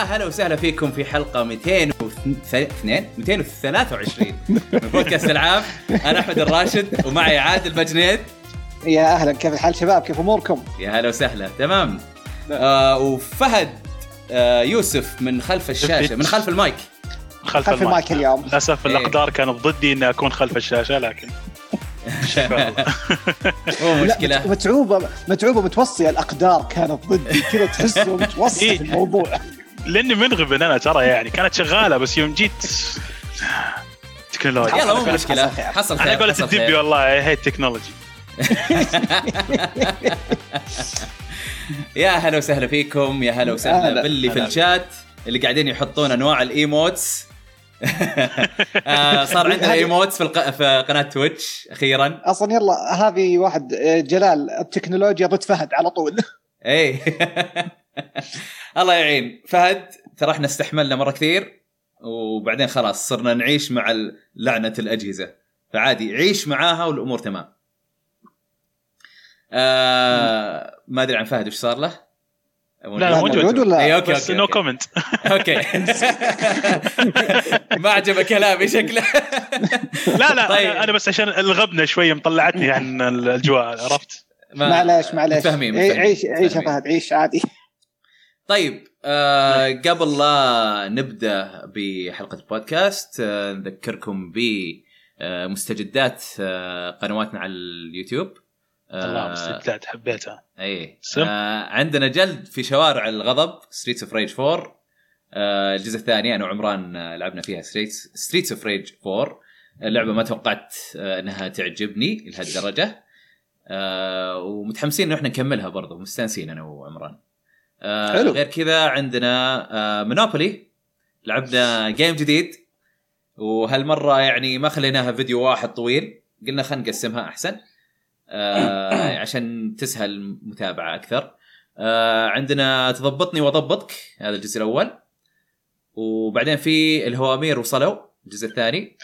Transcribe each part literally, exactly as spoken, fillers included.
يا هلا وسهلا فيكم في حلقة مئتين واثنين وعشرين من بودكاست العاب. أنا أحمد الراشد ومعي عادل بجنيد. يا أهلا، كيف الحال شباب؟ كيف أموركم؟ يا هلا وسهلا. تمام. آه وفهد آه يوسف من خلف الشاشة، من خلف المايك خلف, خلف المايك اليوم. للأسف الأقدار كانت ضدي إن أكون خلف الشاشة، لكن مو مشكلة. متعوبة متعوبة متوصية، الأقدار كانت ضدي كذا، تحسه متوصي الموضوع. لأني منغب أنا ترى، يعني كانت شغالة بس يوم جيت تكنولوجيا. يلا مو مشكلة، حصل خير. أنا قلت الدبي والله هاي التكنولوجي. يا هلا وسهلا فيكم، يا هلا وسهلا باللي في الشات اللي قاعدين يحطون أنواع الإيموتس. صار عندنا ايموتس في, الق... في قناة تويتش أخيرا أصلا. يلا هذه واحد جلال التكنولوجيا ضد فهد على طول. اي الله يعين فهد، ترى احنا استحملنا مرة كثير وبعدين خلاص صرنا نعيش مع لعنة الأجهزة، فعادي عيش معاها والأمور تمام. آه... ما أدري عن فهد وش صار له. لا لا موجود ولا أي أوكي بس نو كومنت. أوكي ما عجب كلامي شكله. لا لا طيب. أنا بس عشان الغبنة شوية مطلعتني عن الأجواء، عرفت؟ معلش معلش فاهمين. عيش عيش فهد، عيش عادي. طيب آه قبل لا نبدأ بحلقة البودكاست آه نذكركم بمستجدات آه قنواتنا على اليوتيوب. الله مستجدات حبيتها. اي آه عندنا جلد في شوارع الغضب Streets of Rage فور، آه الجزء الثاني. انا وعمران آه لعبنا فيها Streets Streets of Rage فور، اللعبه ما توقعت آه انها تعجبني لهالدرجه، آه ومتحمسين ان احنا نكملها برضه، مستانسين انا وعمران. آه غير كذا عندنا آه مونوبولي، لعبنا جيم جديد وهالمره يعني ما خليناها فيديو واحد طويل، قلنا خلينا نقسمها احسن آه عشان تسهل المتابعة أكثر. آه عندنا تضبطني وضبطك، هذا الجزء الأول، وبعدين في الهوامير وصلوا الجزء الثاني.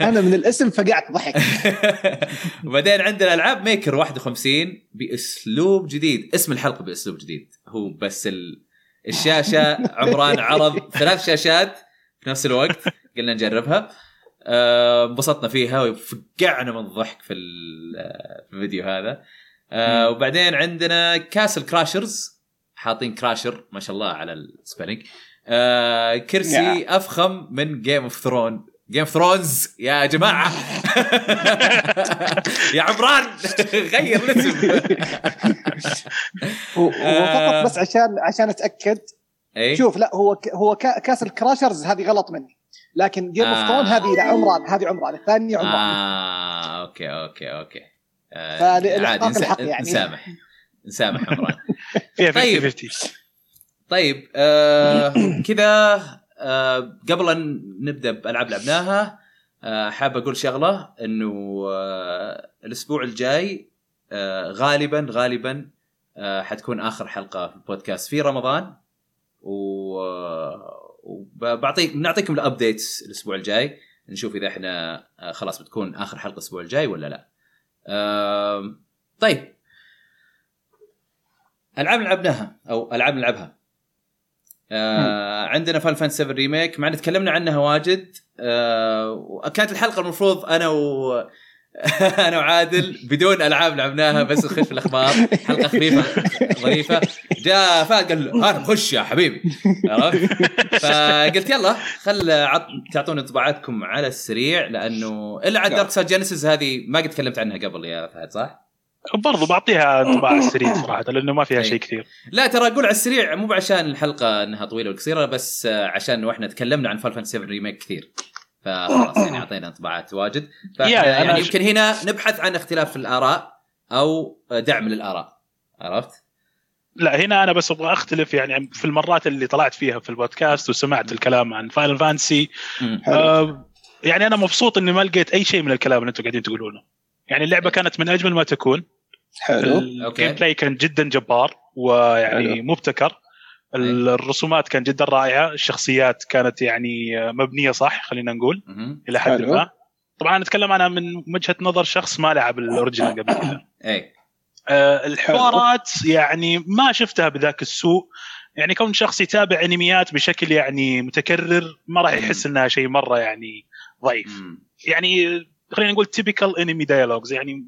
أنا من الاسم فقعت ضحك. وبعدين عندنا ألعاب ميكر واحد وخمسين بأسلوب جديد، اسم الحلقة بأسلوب جديد هو بس الشاشة. عمران عرض ثلاث شاشات في نفس الوقت، قلنا نجربها، انبسطنا أه فيها وفقعنا من الضحك في الفيديو هذا. أه وبعدين عندنا كاسل كراشرز، حاطين كراشر ما شاء الله على السبيلنج. أه كرسي أفخم من جيم اوف ثرون جيم اوف ثرونز يا جماعة. يا عمران غير الاسم. وفقط بس عشان عشان أتأكد. أي؟ شوف لا هو هو كاسل كراشرز هذه غلط مني، لكن جيم اوف ثرون هذه لعمران، هذه عمران الثاني عمران. اه اوكي اوكي اوكي آه عادي نسامح يعني. نسامح عمران. طيب طيب آه كذا آه قبل أن نبدا بالعاب لعبناها آه حاب اقول شغله، انه آه الاسبوع الجاي آه غالبا غالبا آه حتكون اخر حلقه في البودكاست في رمضان، و آه وبعطيك نعطيكم الابديتس الاسبوع الجاي، نشوف اذا احنا خلاص بتكون اخر حلقه الاسبوع الجاي ولا لا. طيب العاب لعبناها او العاب نلعبها. عندنا فاينل فانتسي سفن ريميك، معنا تكلمنا عنها واجد، وكانت الحلقه المفروض انا و انا وعادل بدون العاب لعبناها، بس نخش في الاخبار، حلقه خفيفه ظريفه. جاء فهد قال له ها خش يا حبيبي، عرفت؟ فقلت يلا خل عط... تعطون انطباعاتكم على السريع، لانه الا عن دارك سايد جينيسيس هذه ما قد تكلمت عنها قبل يا فهد، صح؟ برضو بعطيها انطباع سريع صراحه لانه ما فيها شيء كثير. لا ترى اقول على السريع، مو عشان الحلقه انها طويله وقصيره، بس عشان واحنا تكلمنا عن فاينل فانتسي سفن ريميك كثير، فخلاص يعني عطينا انطباعات واجد. يعني يمكن هنا نبحث عن اختلاف في الآراء أو دعم للآراء، عرفت؟ لا هنا أنا بس أبغى أختلف، يعني في المرات اللي طلعت فيها في البودكاست وسمعت الكلام عن فاينل فانتسي آه يعني أنا مبسوط إني ما لقيت أي شيء من الكلام اللي أنتم قاعدين تقولونه. يعني اللعبة كانت من أجمل ما تكون، الجيم بلاي كان جدا جبار ويعني مبتكر، الرسومات كان جدا رائعة، الشخصيات كانت يعني مبنية صح خلينا نقول إلى حد ما. طبعا نتكلم أنا من وجهة نظر شخص ما لعب الأوريجينال قبل كده. أه الحوارات يعني ما شفتها بذاك السوء، يعني كون شخص يتابع انميات بشكل يعني متكرر ما راح يحس انها شيء مره يعني ضعيف. يعني خلينا نقول تيبيكال انمي دايالوجز، يعني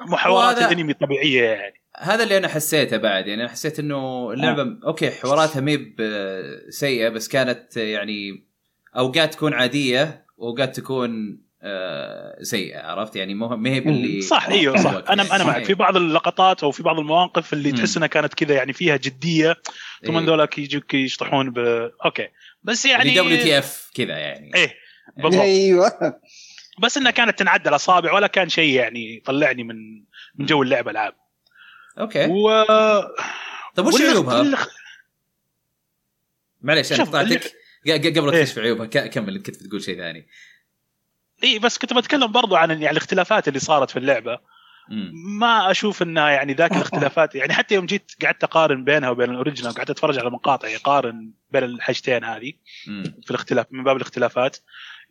محاورات الانمي طبيعيه. يعني هذا اللي انا حسيته بعد، يعني انا حسيت انه اللعبه آه. اوكي حواراتها ميب سيئه، بس كانت يعني اوقات تكون عاديه واوقات تكون آه سيئه، عرفت يعني ما هي باللي صح. ايوه صح، انا انا معك في بعض اللقطات او في بعض المواقف اللي تحس انها كانت كذا يعني فيها جديه، ثم إيه. دولك يجوك يشطحون ب اوكي، بس يعني دبليو تي اف كذا يعني ايه بالضبط. ايوه بس انها كانت تنعدل الاصابع ولا كان شيء يعني طلعني من من جو اللعبه العاب. اوكي و... طب وش عيوبها؟ اللي... معليش انا قطعتك اللي... قبل تكشف إيه؟ عيوبها كمل، كنت بتقول شيء ثاني. اي بس كنت بتكلم برضو عن يعني الاختلافات اللي صارت في اللعبه. مم. ما اشوف انها يعني ذاك الاختلافات، يعني حتى يوم جيت قعدت اقارن بينها وبين الاوريجينال وقعدت اتفرج على مقاطع يقارن بين الحاجتين هذه في الاختلاف من باب الاختلافات.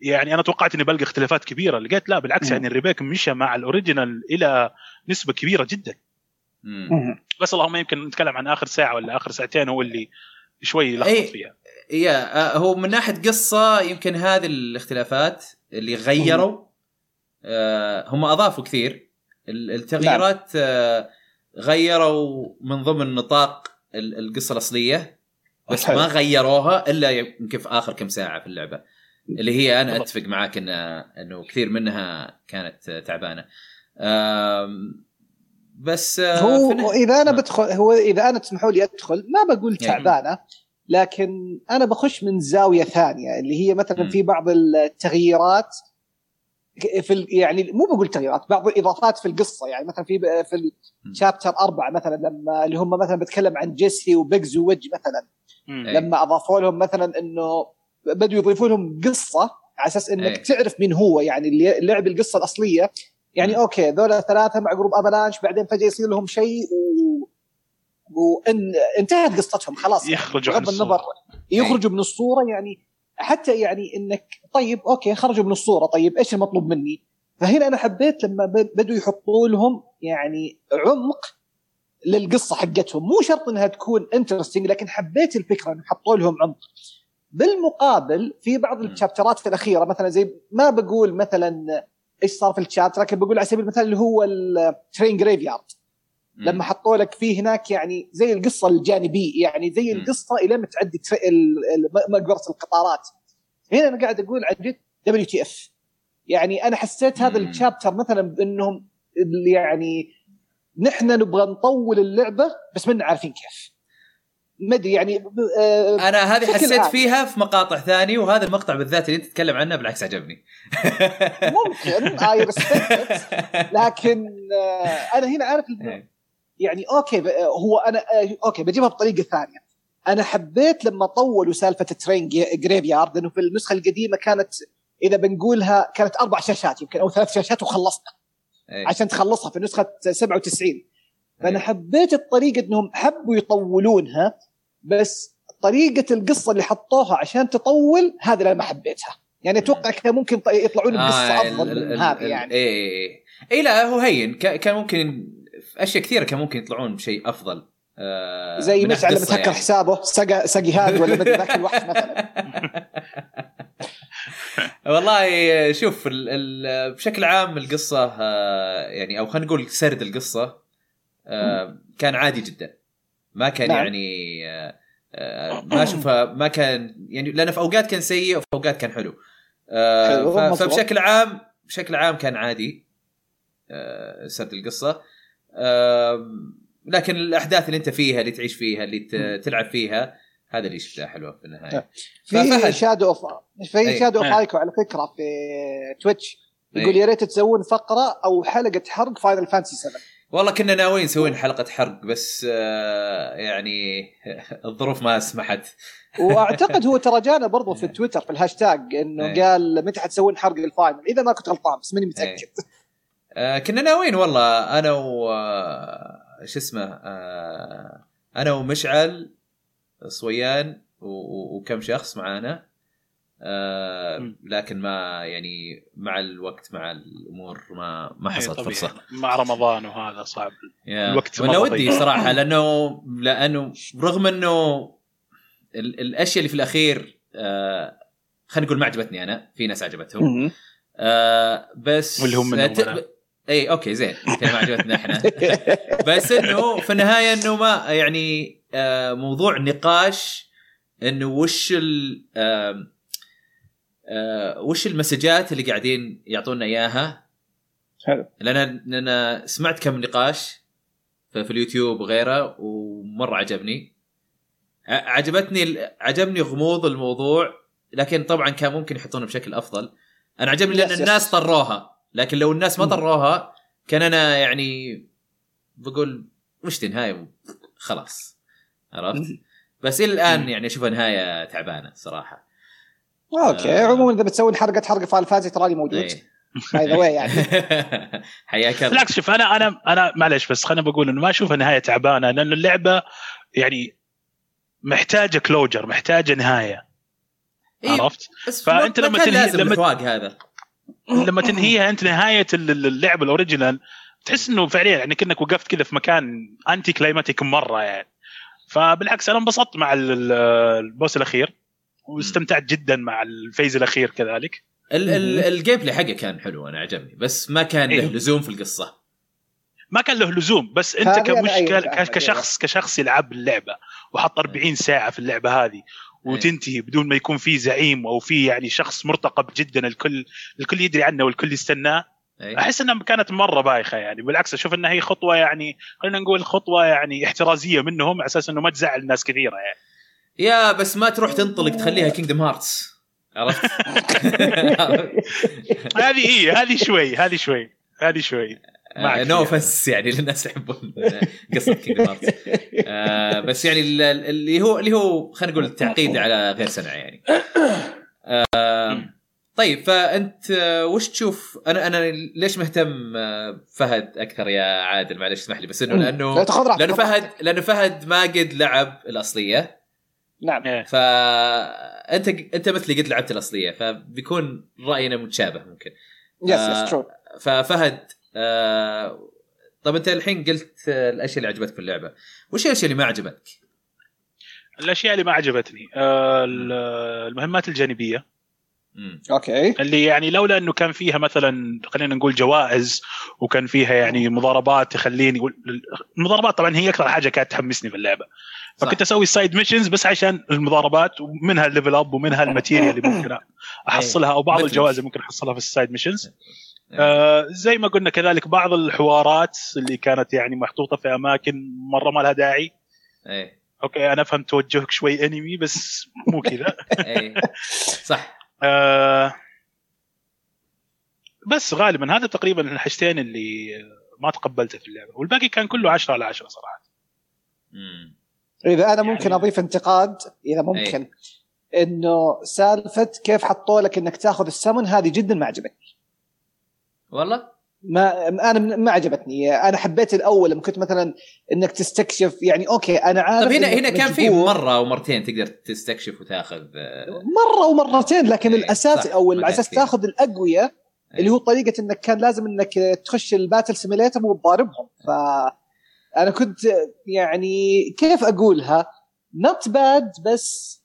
يعني انا توقعت اني بلقى اختلافات كبيره، لقيت لا بالعكس. مم. يعني الريبيك مشى مع الاوريجينال الى نسبه كبيره جدا. مم. بس اللهم يمكن نتكلم عن آخر ساعة ولا آخر ساعتين هو اللي شوي لخبط فيها. إيه هو من ناحية قصة يمكن هذه الاختلافات اللي غيروا آه هم أضافوا كثير التغييرات. آه غيروا من ضمن نطاق القصة الأصلية بس ما غيروها إلا يمكن في آخر كم ساعة في اللعبة، اللي هي أنا أتفق معاك إن إنه كثير منها كانت تعبانة. آه بس هو اذا انا بدخل، هو اذا انا تسمحوا لي ادخل، ما بقول تعبانه لكن انا بخش من زاويه ثانيه، اللي هي مثلا في بعض التغييرات في يعني مو بقول تغييرات، بعض الاضافات في القصه. يعني مثلا في في الشابتر أربعة مثلا لما اللي هم مثلا بتكلم عن جيسي وبيجز ووج مثلا، لما اضافوا لهم مثلا انه بدوا يضيفوا لهم قصه على اساس انك تعرف مين هو، يعني اللي لعب القصه الاصليه. يعني اوكي ذولا ثلاثه مع جروب ابلانش، بعدين فجاه يصير لهم شيء و... وان انتهت قصتهم خلاص، يخرجوا من النظر، يخرجوا من الصوره. يعني حتى يعني انك طيب اوكي خرجوا من الصوره، طيب ايش المطلوب مني؟ فهنا انا حبيت لما بدوا يحطوا لهم يعني عمق للقصه حقتهم، مو شرط انها تكون انترستينج لكن حبيت الفكره ان حطوا لهم عمق. بالمقابل في بعض الشابترات الاخيره مثلا، زي ما بقول مثلا ايش صار في الشات، لكن بقول على سبيل المثال اللي هو الترين جريفيارد، لما حطوا لك فيه هناك يعني زي القصه الجانبيه، يعني زي القصه الى متعدي مقبره القطارات. هنا انا قاعد اقول عجبت دبليو تي اف، يعني انا حسيت هذا الشابتر مثلا بانهم يعني نحن نبغى نطول اللعبه بس ما عارفين كيف، ما ادري يعني. آه انا هذه حسيت عادي فيها في مقاطع ثانية، وهذا المقطع بالذات اللي انت تتكلم عنه بالعكس عجبني. ممكن اي ريسبكت، لكن آه انا هنا عارف يعني اوكي هو انا آه اوكي بجيبها بطريقه ثانيه. انا حبيت لما طولوا سالفه الترين جريفيارد، لانه في النسخه القديمه كانت اذا بنقولها كانت اربع شاشات يمكن او ثلاث شاشات وخلصنا عشان تخلصها في نسخه سبعة وتسعين. فانا حبيت الطريقه انهم حبوا يطولونها، بس طريقه القصه اللي حطوها عشان تطول هذا اللي ما حبيتها. يعني اتوقع كان ممكن يطلعون بقصه آه افضل من هذه. يعني اي اي لا هو هين كان ممكن في اشياء كثيره كان ممكن يطلعون بشيء افضل. آه زي مثلا لما تهكر يعني حسابه سقى سقي هذا ولا مدري ذاك الوحش مثلا. والله شوف ال ال بشكل عام القصه يعني، او خلينا نقول سرد القصه آه كان عادي جدا، ما كان نعم. يعني آه آه ما شوفها ما كان يعني، لأنه في أوقات كان سيء وفي أوقات كان حلو. آه فبشكل عام بشكل عام كان عادي آه سرد القصة، آه لكن الأحداث اللي أنت فيها اللي تعيش فيها اللي تلعب فيها هذا اللي شفتها حلوة في النهاية. في شادو في شادو فايكو على فكرة في تويتش يقول يا ريت تسوون فقرة أو حلقة حرق فاينل فانتسي سبعة. والله كنا ناويين نسوين حلقة حرق بس آه يعني الظروف ما سمحت. وأعتقد هو تراجعنا برضو في تويتر في الهاشتاج إنه أيه. قال متى حتسوون حرق الفاينل إذا ما كنت غلطان، بس ماني متأكد. أيه. آه كنا ناويين والله أنا و شو اسمه آه أنا ومشعل صويان وكم شخص معانا آه لكن ما يعني مع الوقت مع الأمور ما ما حصلت فرصة مع رمضان وهذا صعب الوقت. ولا ودي صراحة لأنه لأنه رغم أنه ال- الأشياء اللي في الأخير آه خلينا نقول ما عجبتني أنا، في ناس عجبتهم آه بس واللي هم منهم أنا. اي اوكي زين ما عجبتنا احنا بس انه في النهايه انه ما يعني آه موضوع نقاش انه وش ال آه آه وش المسجات اللي قاعدين يعطونا اياها حلو. لان انا سمعت كم نقاش في اليوتيوب وغيره ومره عجبني عجبتني عجبني غموض الموضوع، لكن طبعا كان ممكن يحطونه بشكل افضل. انا عجبني لان الناس طروها، لكن لو الناس ما طروها كان أنا يعني بقول مش نهاية خلاص عرفت. بس إلى الآن يعني أشوفها نهاية تعبانة صراحة. أوكي آه. عموما إذا بتسوي حرقة حرقة فعل فازي تراني موجود هاي ذوي يعني حياك. بالعكس شوف أنا أنا أنا معلش بس خلنا بقول إنه ما أشوفها نهاية تعبانة، لأن اللعبة يعني محتاجة كلوجر، محتاجة نهاية عرفت. فأنت لما تنهي لما هذا لما تنهيها أنت نهاية اللعبة الأوريجينال تحس إنه فعليا يعني كأنك وقفت كده في مكان أنتي كلايماتيك مرة يعني. فبالعكس أنا انبسطت مع البوس الأخير واستمتعت جدا مع الفيز الأخير كذلك. الجيم بلاي حقه كان حلو أنا عجبني، بس ما كان له لزوم في القصة، ما كان له لزوم. بس أنت كمش كشخص كشخص يلعب اللعبة وحط أربعين ساعة في اللعبة هذه وتنتهي بدون ما يكون في زعيم أو في يعني شخص مرتقب جدا الكل الكل يدري عنه والكل يستناه. أحس أنها كانت مرة بايخة يعني. بالعكس أشوف أنها هي خطوة يعني خلينا نقول خطوة يعني احترازية منهم على أساس أنه ما تزعل الناس كثيرة يعني. يا بس ما تروح تنطلق تخليها كينغدم هارتس عرفت. هذه هي هذه شوي هذه شوي هذه شوي آه نوفس يعني للناس يحبون قصة كينغدم هارتس آه بس يعني اللي هو اللي هو خلينا نقول التعقيد على غير سنة يعني آه. طيب فأنت وش تشوف؟ أنا أنا ليش مهتم فهد أكثر يا عادل معلش اسمح لي بس إنه لأنه لأنه فهد لأنه فهد ما قد لعب الأصلية. نعم. فأنت أنت مثلي قد لعبت الأصلية فبيكون رأينا متشابه ممكن. آه ففهد آه طب أنت الحين قلت الأشياء اللي عجبتك في اللعبة، وش الأشياء اللي ما عجبتك؟ الأشياء اللي ما عجبتني آه المهمات الجانبية. مم. أوكي. اللي يعني لولا إنه كان فيها مثلاً خلينا نقول جوائز وكان فيها يعني مضاربات تخليني المضاربات طبعاً هي أكثر حاجة كانت تحمسني في اللعبة. فكنت أسوي سايد ميشنز بس عشان المضاربات ومنها الليفل أب ومنها الماتيريال اللي ممكن أحصلها أو بعض الجوائز ممكن أحصلها في السايد ميشنز. آه زي ما قلنا كذلك بعض الحوارات اللي كانت يعني محطوطة في أماكن مرة ما لها داعي. أي. أوكي أنا فهمت توجهك شوي أنمي بس مو كذا. صح. آه بس غالبا هذا تقريبا الحاجتين اللي ما تقبلته في اللعبة، والباقي كان كله عشرة على عشرة صراحة. مم. إذا أنا يعني ممكن أضيف انتقاد إذا ممكن أي. إنه سالفة كيف حطوا لك إنك تأخذ السمن هذه جدا ما عجبتني والله. ما أنا ما عجبتني. أنا حبيت الأول لما كنت مثلا إنك تستكشف يعني أوكي أنا عارف. طب هنا هنا كان في مرة ومرتين تقدر تستكشف وتأخذ مرة ومرتين، لكن الأساس أو الأساس تأخذ الأقوية اللي هو طريقة إنك كان لازم إنك تخش الباتل سيميليتر وتضاربهم. فأنا كنت يعني كيف أقولها نوت باد، بس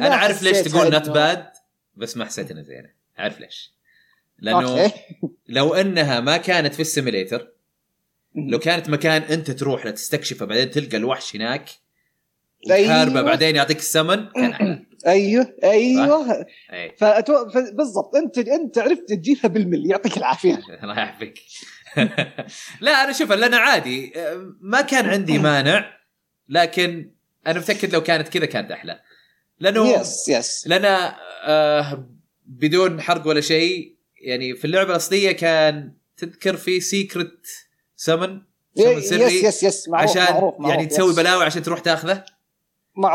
أنا عارف ليش تقول نوت باد بس ما حسيت إنها زينة. عارف ليش؟ لأنه لو أنها ما كانت في السيميليتر، لو كانت مكان أنت تروح لتستكشفه بعدين تلقى الوحش هناك تحاربه بعدين يعطيك السمن كان أحلى. أيوه أيوه فأتو... بالضبط أنت أنت عرفت تجيبها بالملي يعطيك العافية الله يعافيك. لا أنا شوف لأنا عادي ما كان عندي مانع، لكن أنا متأكد لو كانت كذا كانت أحلى. لأنه يس يس لأنا آه بدون حرق ولا شيء يعني في اللعبة الأصلية كان تذكر في سيكرت سمن سمن سري يس يس يس معروف عشان معروف معروف يعني تسوي بلاوي عشان تروح تاخذه.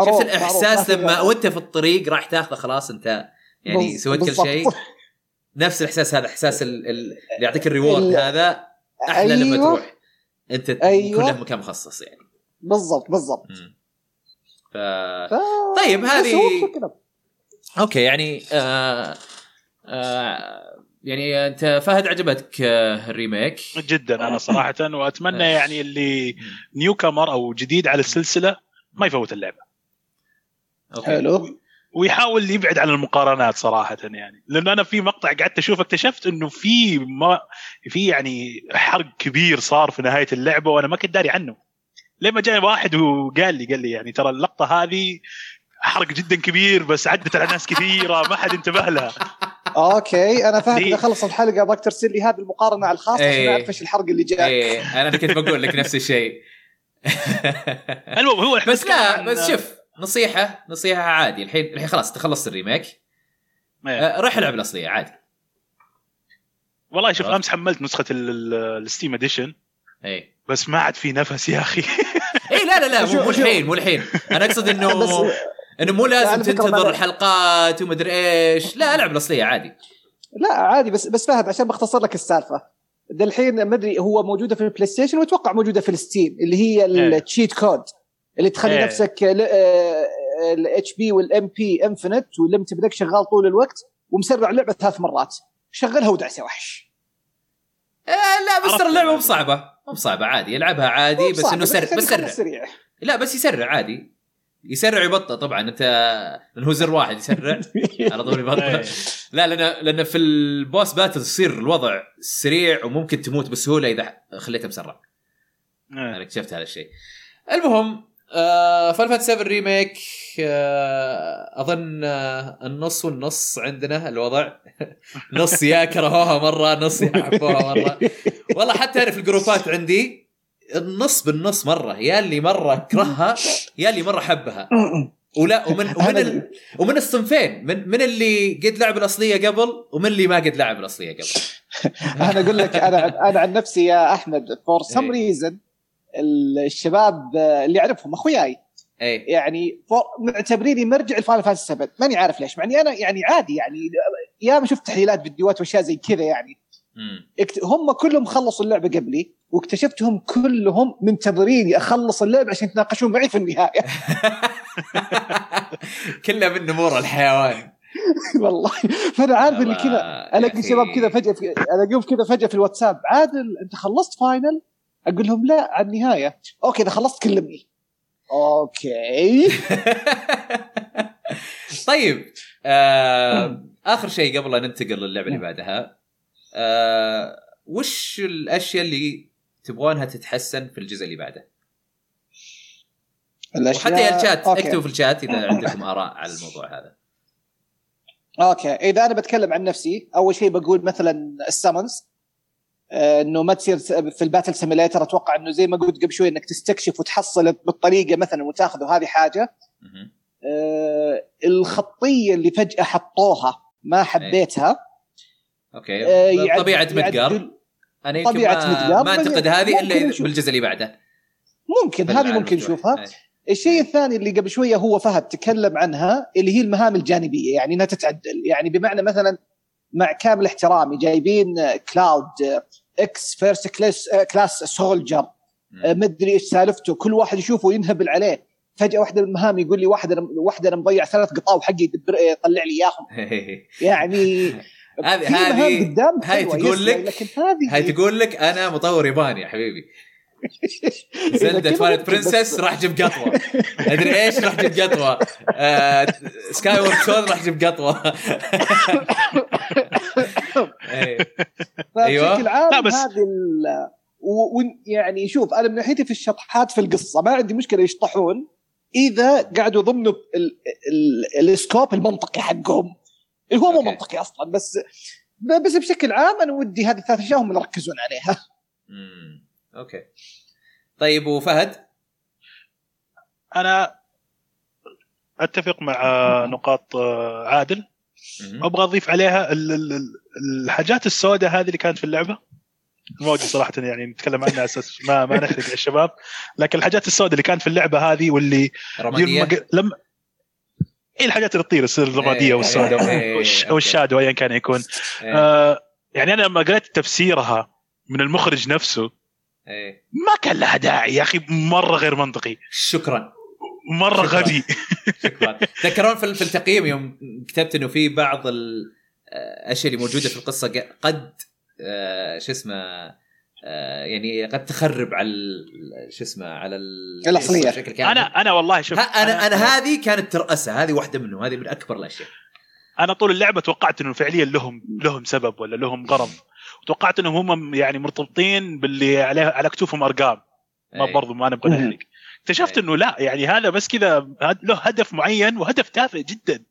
شفت الإحساس لما وانت في الطريق راح تاخذه خلاص انت يعني بز... سويت كل شيء. نفس الإحساس هذا إحساس ال... اللي يعطيك الريورد ال... هذا أحلى. أيوه. لما تروح انت أيوه. كله مكان مخصص يعني بالضبط بالضبط ف... ف... طيب هذه اوكي يعني آه آه يعني انت فهد عجبتك الريميك؟ جدا انا صراحه واتمنى يعني اللي نيو كامر او جديد على السلسله ما يفوت اللعبه. حلو. ويحاول يبعد عن المقارنات صراحه يعني، لانه انا في مقطع قعدت اشوفه اكتشفت انه في ما في يعني حرق كبير صار في نهايه اللعبه وانا ما كنت داري عنه لما جاء واحد وقال لي قال لي يعني ترى اللقطه هذه حرق جدا كبير بس عدت على ناس كثيره ما حد انتبه لها. اوكي انا فاهم. اذا خلص الحلقه باك ترسل لي هذه المقارنه الخاصه عشان اعرف ايش الحرق اللي جاء. اي انا كنت بقول لك نفس الشيء. المهم هو بس لا بس شوف نصيحه نصيحه عادي الحين الحين خلاص تخلص الريميك آه روح العب الاصليه عادي. والله شوف امس حملت نسخه الستيم اديشن اي بس ما عاد في نفس يا اخي. اي لا لا لا مو الحين مو الحين انا اقصد انه انه مو لازم تنتظر الحلقات وما ادري ايش. لا العب الاصليه عادي. لا عادي بس بس فهد عشان بختصر لك السالفه ده الحين ما ادري هو موجوده في البلاي ستيشن واتوقع موجوده في الستيم اللي هي التشيت كود اللي تخلي ايه. نفسك الاتش بي والام بي انفينيت والليمت بدك شغال طول الوقت ومسرع لعبه ثلاث مرات شغلها ودعس يا وحش. آه لا بس اللعبه مو صعبه مو صعبه عادي العبها عادي بس انه سرع بس سرع لا بس يسرع عادي يسرع يبطئ طبعا انت لانه هو زر واحد يسرع على طول يبطئ. لا لأن لأن في البوس باتل يصير الوضع سريع وممكن تموت بسهوله اذا خليته مسرع. انا اكتشفت هذا الشيء. المهم آه فاينل فانتسي سفن ريميك آه اظن آه النص والنص عندنا الوضع. نص يا كرهوها مره نص يا حبوها مره. والله حتى انا في الجروبات عندي النص بالنص مره يا اللي مره كرهها يا اللي مره حبها ولا ومن ومن, ال... ومن الصنفين من من اللي قد لعب الاصليه قبل ومن اللي ما قد لعب الاصليه قبل. انا اقول لك انا انا عن نفسي يا احمد فور سم ريزن الشباب اللي اعرفهم اخوياي أي. يعني معتبريني مرجع الفاينل فانتسي سفن ماني عارف ليش معني انا يعني عادي يعني يا ما شفت تحليلات فيديوهات واشياء زي كذا يعني اكت... هم كلهم خلصوا اللعبه قبلي واكتشفتهم كلهم منتظريني اخلص اللعبه عشان يتناقشون معي في النهايه. كلها من نمور الحيوان. والله فانا عارف اللي كذا الاقي شباب كذا فجاه في... الاقيهم كذا فجاه في الواتساب عادل انت خلصت فاينل؟ اقول لهم لا على النهايه. اوكي اذا خلصت كلمني. اوكي. طيب آه... اخر شيء قبل ان ننتقل للعبه اللي بعدها آه... وش الاشياء اللي تبغونها تتحسن في الجزء اللي بعده؟ الاشياء وحتى الشات اكتبوا في الشات اذا عندكم اراء على الموضوع هذا. اوكي اذا انا بتكلم عن نفسي اول شيء بقول مثلا السامونز انه ما تصير في الباتل سيميليتر. اتوقع انه زي ما قلت قبل شوي انك تستكشف وتحصل بالطريقه مثلا وتاخذه هذه حاجه. آه الخطيه اللي فجاه حطوها ما حبيتها. اوكي آه طبيعه مدقار انا يمكن ما, ما اعتقد هذه الا بالجزء اللي بعده ممكن هذه ممكن نشوفها. الشيء الثاني اللي قبل شويه هو فهد تكلم عنها اللي هي المهام الجانبيه يعني انها تتعدل يعني بمعنى مثلا مع كامل احترامي جايبين كلاود اكس فيرست كلاس كلاس سولجر مدري ايش سالفته كل واحد يشوفه ينهبل عليه. فجاه واحده من المهام يقول لي واحد واحد انا مضيع ثلاث قطاو حقي يطلع لي اياهم. يعني هذه هذه هاي تقول لك هاي تقول لك انا مطور ياباني يا حبيبي. زلدة فاينل برنسس راح جيب قطوه ادري ايش راح جيب قطوه آه، سكاي وورد سورد راح جيب قطوه. ايوه لا بس هذه و... يعني شوف انا من ناحيتي في الشطحات في القصه ما عندي مشكله يشطحون اذا قعدوا ضمن ال... ال... ال... السكوب المنطقي حقهم اللي هو مو منطقي اصلا بس بس بشكل عام انا ودي هذه الثلاث اشياء هم يركزون عليها. امم اوكي طيب وفهد؟ انا اتفق مع نقاط عادل. ابغى اضيف عليها الحاجات السوداء هذه اللي كانت في اللعبه الموجه صراحه يعني نتكلم عنها اساس ما ما نحرق الشباب لكن الحاجات السوداء اللي كانت في اللعبه هذه واللي لما ايه الحاجات اللي تطير تصير الرماديه والسوداء والشادو ايا كان يكون آه يعني انا لما قريت تفسيرها من المخرج نفسه ما كان لها داعي يا اخي مره غير منطقي. شكرا مره غبي. شكرا. تذكرون في التقييم يوم كتبت انه في بعض الاشياء اللي موجوده في القصه قد شو اسمه يعني قد تخرب على شو اسمه على الاصليه بشكل كامل. انا انا والله شوف انا انا هذه كانت ترأسة، هذه واحده منهم، هذه من اكبر الاشياء. انا طول اللعبه توقعت انه فعليا لهم لهم سبب ولا لهم غرض، وتوقعت انهم هم يعني مرتبطين باللي عليه على كتفهم ارقام. ما برضو ما نبغى نحرق. اكتشفت انه لا، يعني هذا بس كذا له هدف معين وهدف تافه جدا.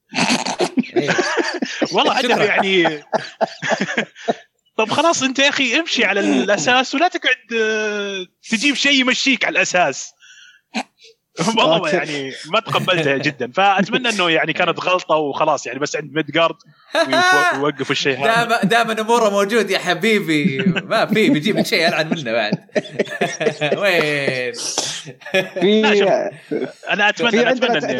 والله هدف يعني طب خلاص انت يا اخي امشي على الاساس ولا تقعد تجيب شيء يمشيك على الاساس. والله يعني ما تقبلتها جدا، فاتمنى انه يعني كانت غلطه وخلاص يعني بس عند ميدغارد ويوقفوا الشيء هذا. دائما دائما اموره موجود يا حبيبي، ما في بيجيب لك شيء العن منه بعد. وين انا اتمنى اتمنى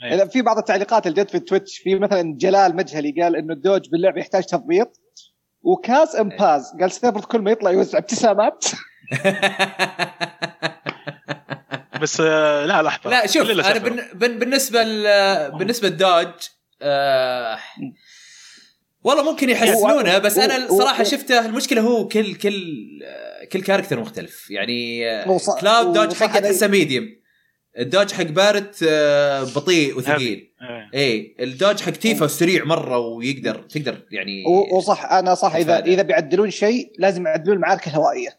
يعني في بعض التعليقات اللي جت في تويتش، في مثلا جلال مجهلي قال انه الدوج باللعب يحتاج تضبيط، وكاس امباز قال سيبرت كل ما يطلع يوزع ابتسامات. بس لا لحظه، لا شوف انا بن بالنسبه بالنسبه للدوج آه والله ممكن يحسنونه، بس انا الصراحه شفته المشكله هو كل كل كل كاركتر مختلف. يعني كلاود دوج حقه تحسه ميديم، الدوج حق بارت بطيء وثقيل. اي الدوج حق تيفا سريع مره ويقدر تقدر يعني. وصح انا صح اذا اذا بيعدلون شيء لازم يعدلون المعارك الهوائيه.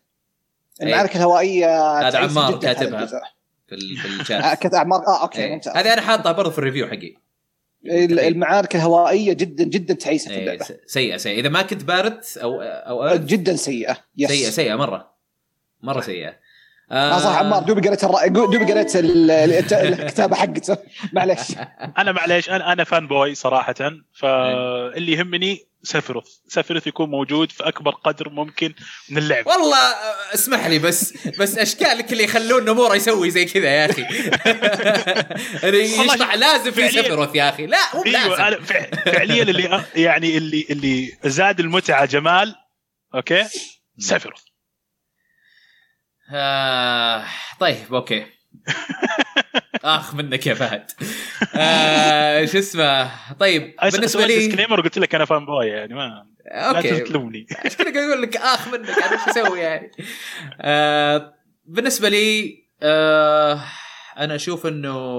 المعارك الهوائيه هذا عمار كاتبها في الشات كذا عمار. اه اوكي ممتاز، هذه انا حاطها برضه في الريفيو حقي. المعارك الهوائيه جدا جدا تعيسه في اللعبه، سيئه سيئه اذا ما كنت بارد او او جدا سيئه سيئه سيئه مره مره سيئه. آه صح عمار، دوب قريت الرأي، دوب قريت الكتابة حقته. معليش أنا معليش أنا أنا فان بوي صراحة، فاللي يهمني سفرث سفرث يكون موجود في أكبر قدر ممكن من اللعب. والله اسمح لي بس بس أشكالك اللي يخلون نمورة يسوي زي كذا يا أخي. يشطح لازم في سفرث يا أخي. لا مو لازم فعليا اللي يعني اللي اللي زاد المتعة جمال. أوكي سفرث. آه طيب اوكي. اخ منك يا فهد. آه شو اسمه. طيب بالنسبه لي ديسكليمر، قلت لك انا فان بوي يعني ما لا تتلومني. ايش كنت اقول لك اخ منك انا ايش اسوي يعني. آه بالنسبه لي آه انا اشوف انه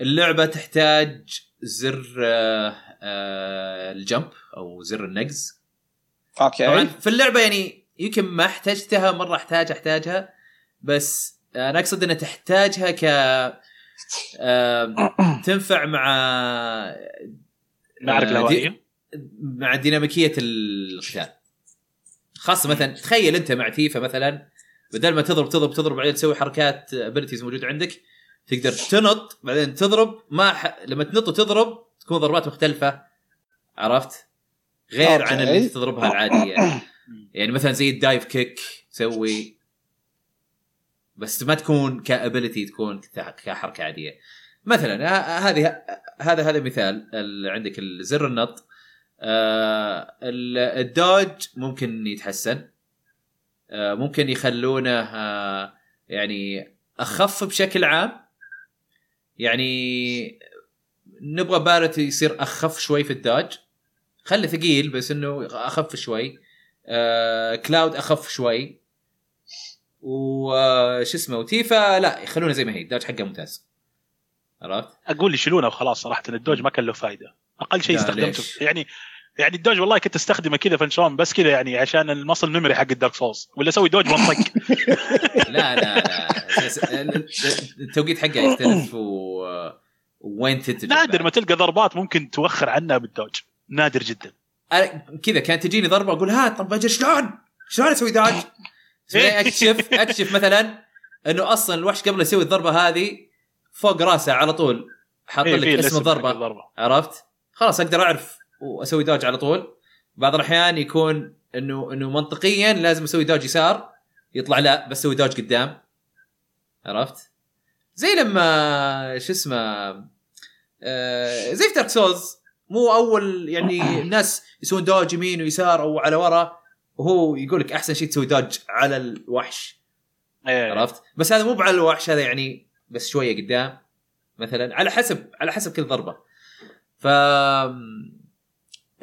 اللعبه تحتاج زر آه آه الجمب او زر النقز. اوكي طبعا في اللعبه يعني يمكن ما احتاجتها مرة، احتاج احتاجها بس انا اقصد انها تحتاجها ك تنفع مع معارك الهوائية، مع ديناميكية القتال. خاصة مثلا تخيل انت مع تيفا مثلا، بدل ما تضرب تضرب تضرب بعدين تسوي حركات ابيلتيز موجودة عندك، تقدر تنط بعدين تضرب. ما ح... لما تنط وتضرب تكون ضربات مختلفة، عرفت؟ غير عن اللي تضربها العادية يعني. يعني مثلا زي الدايف كيك تسوي، بس ما تكون كابيليتي، تكون كحركه عاديه مثلا. هذه هذا هذا مثال. عندك الزر النط، آه الدوج ممكن يتحسن، آه ممكن يخلونه آه يعني اخف بشكل عام. يعني نبغى بارت يصير اخف شوي في الدوج، خلي ثقيل بس انه اخف شوي. آه، كلاود اخف شوي، وش اسمه وتيفا لا يخلونه زي ما هي. الدوج حقه ممتاز، عرفت؟ اقول يشيلونه وخلاص صراحه. الدوج ما كان له فايده، اقل شيء استخدمته يعني يعني الدوج والله كنت استخدمه كذا فنشان بس كذا يعني عشان المصل ميموري حق الدارك سولز، ولا اسوي دوج وانطق. لا لا لا التوقيت حقه يختلف، وين تتجه نادر ما تلقى ضربات ممكن توخر عنها بالدوج، نادر جدا. كذا كانت تجيني ضربة أقول ها طب أجل شلون شلون أسوي داج. أكشف أكشف مثلا أنه أصلا الوحش قبل يسوي الضربة هذه فوق رأسه على طول حاط لك اسم الضربة، عرفت؟ خلاص أقدر أعرف وأسوي داج على طول. بعض الأحيان يكون أنه أنه منطقيا لازم أسوي داج يسار، يطلع لا بس أسوي داج قدام، عرفت؟ زي لما شو اسمه آه زي في دارك سولز، مو أول يعني الناس يسوون دوج يمين ويسار أو على ورا، وهو يقولك أحسن شيء تسوي دوج على الوحش، عرفت؟ بس هذا مو على الوحش، هذا يعني بس شوية قدام مثلا، على حسب على حسب كل ضربة. ف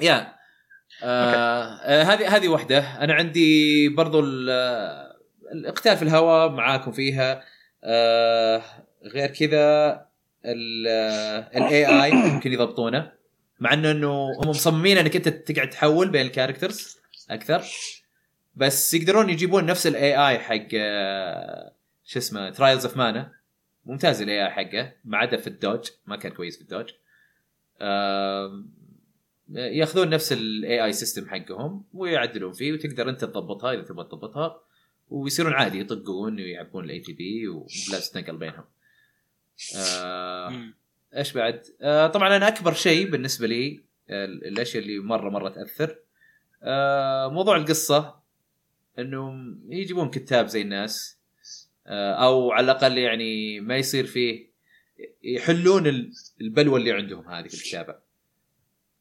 يا آه هذه هذه واحدة. أنا عندي برضو الاقتال في الهواء معاكم فيها. آه غير كذا ال إيه آي ممكن يضبطونه، مع إنه إنه هم مصممين إنك أنت تقعد تحول بين الكاركترز أكثر، بس يقدرون يجيبون نفس ال إيه آي حق شو اسمه Trials of Mana. ممتاز ال إيه آي حقه، ما عدا في الدوج ما كان كويس في الدوج. آه يأخذون نفس ال إيه آي سيستم حقهم ويعدلون فيه، وتقدر أنت تضبطها إذا تبغى تضبطها، ويصيرون عادي يطقون ويعبون ال إيه تي بي وبلا تنقل بينهم. آه ايش بعد؟ آه طبعا انا اكبر شيء بالنسبه لي الاشياء اللي مره مره تاثر آه موضوع القصه، انه يجيبون كتاب زي الناس آه او على الاقل يعني ما يصير فيه، يحلون البلوى اللي عندهم هذه الكتابه،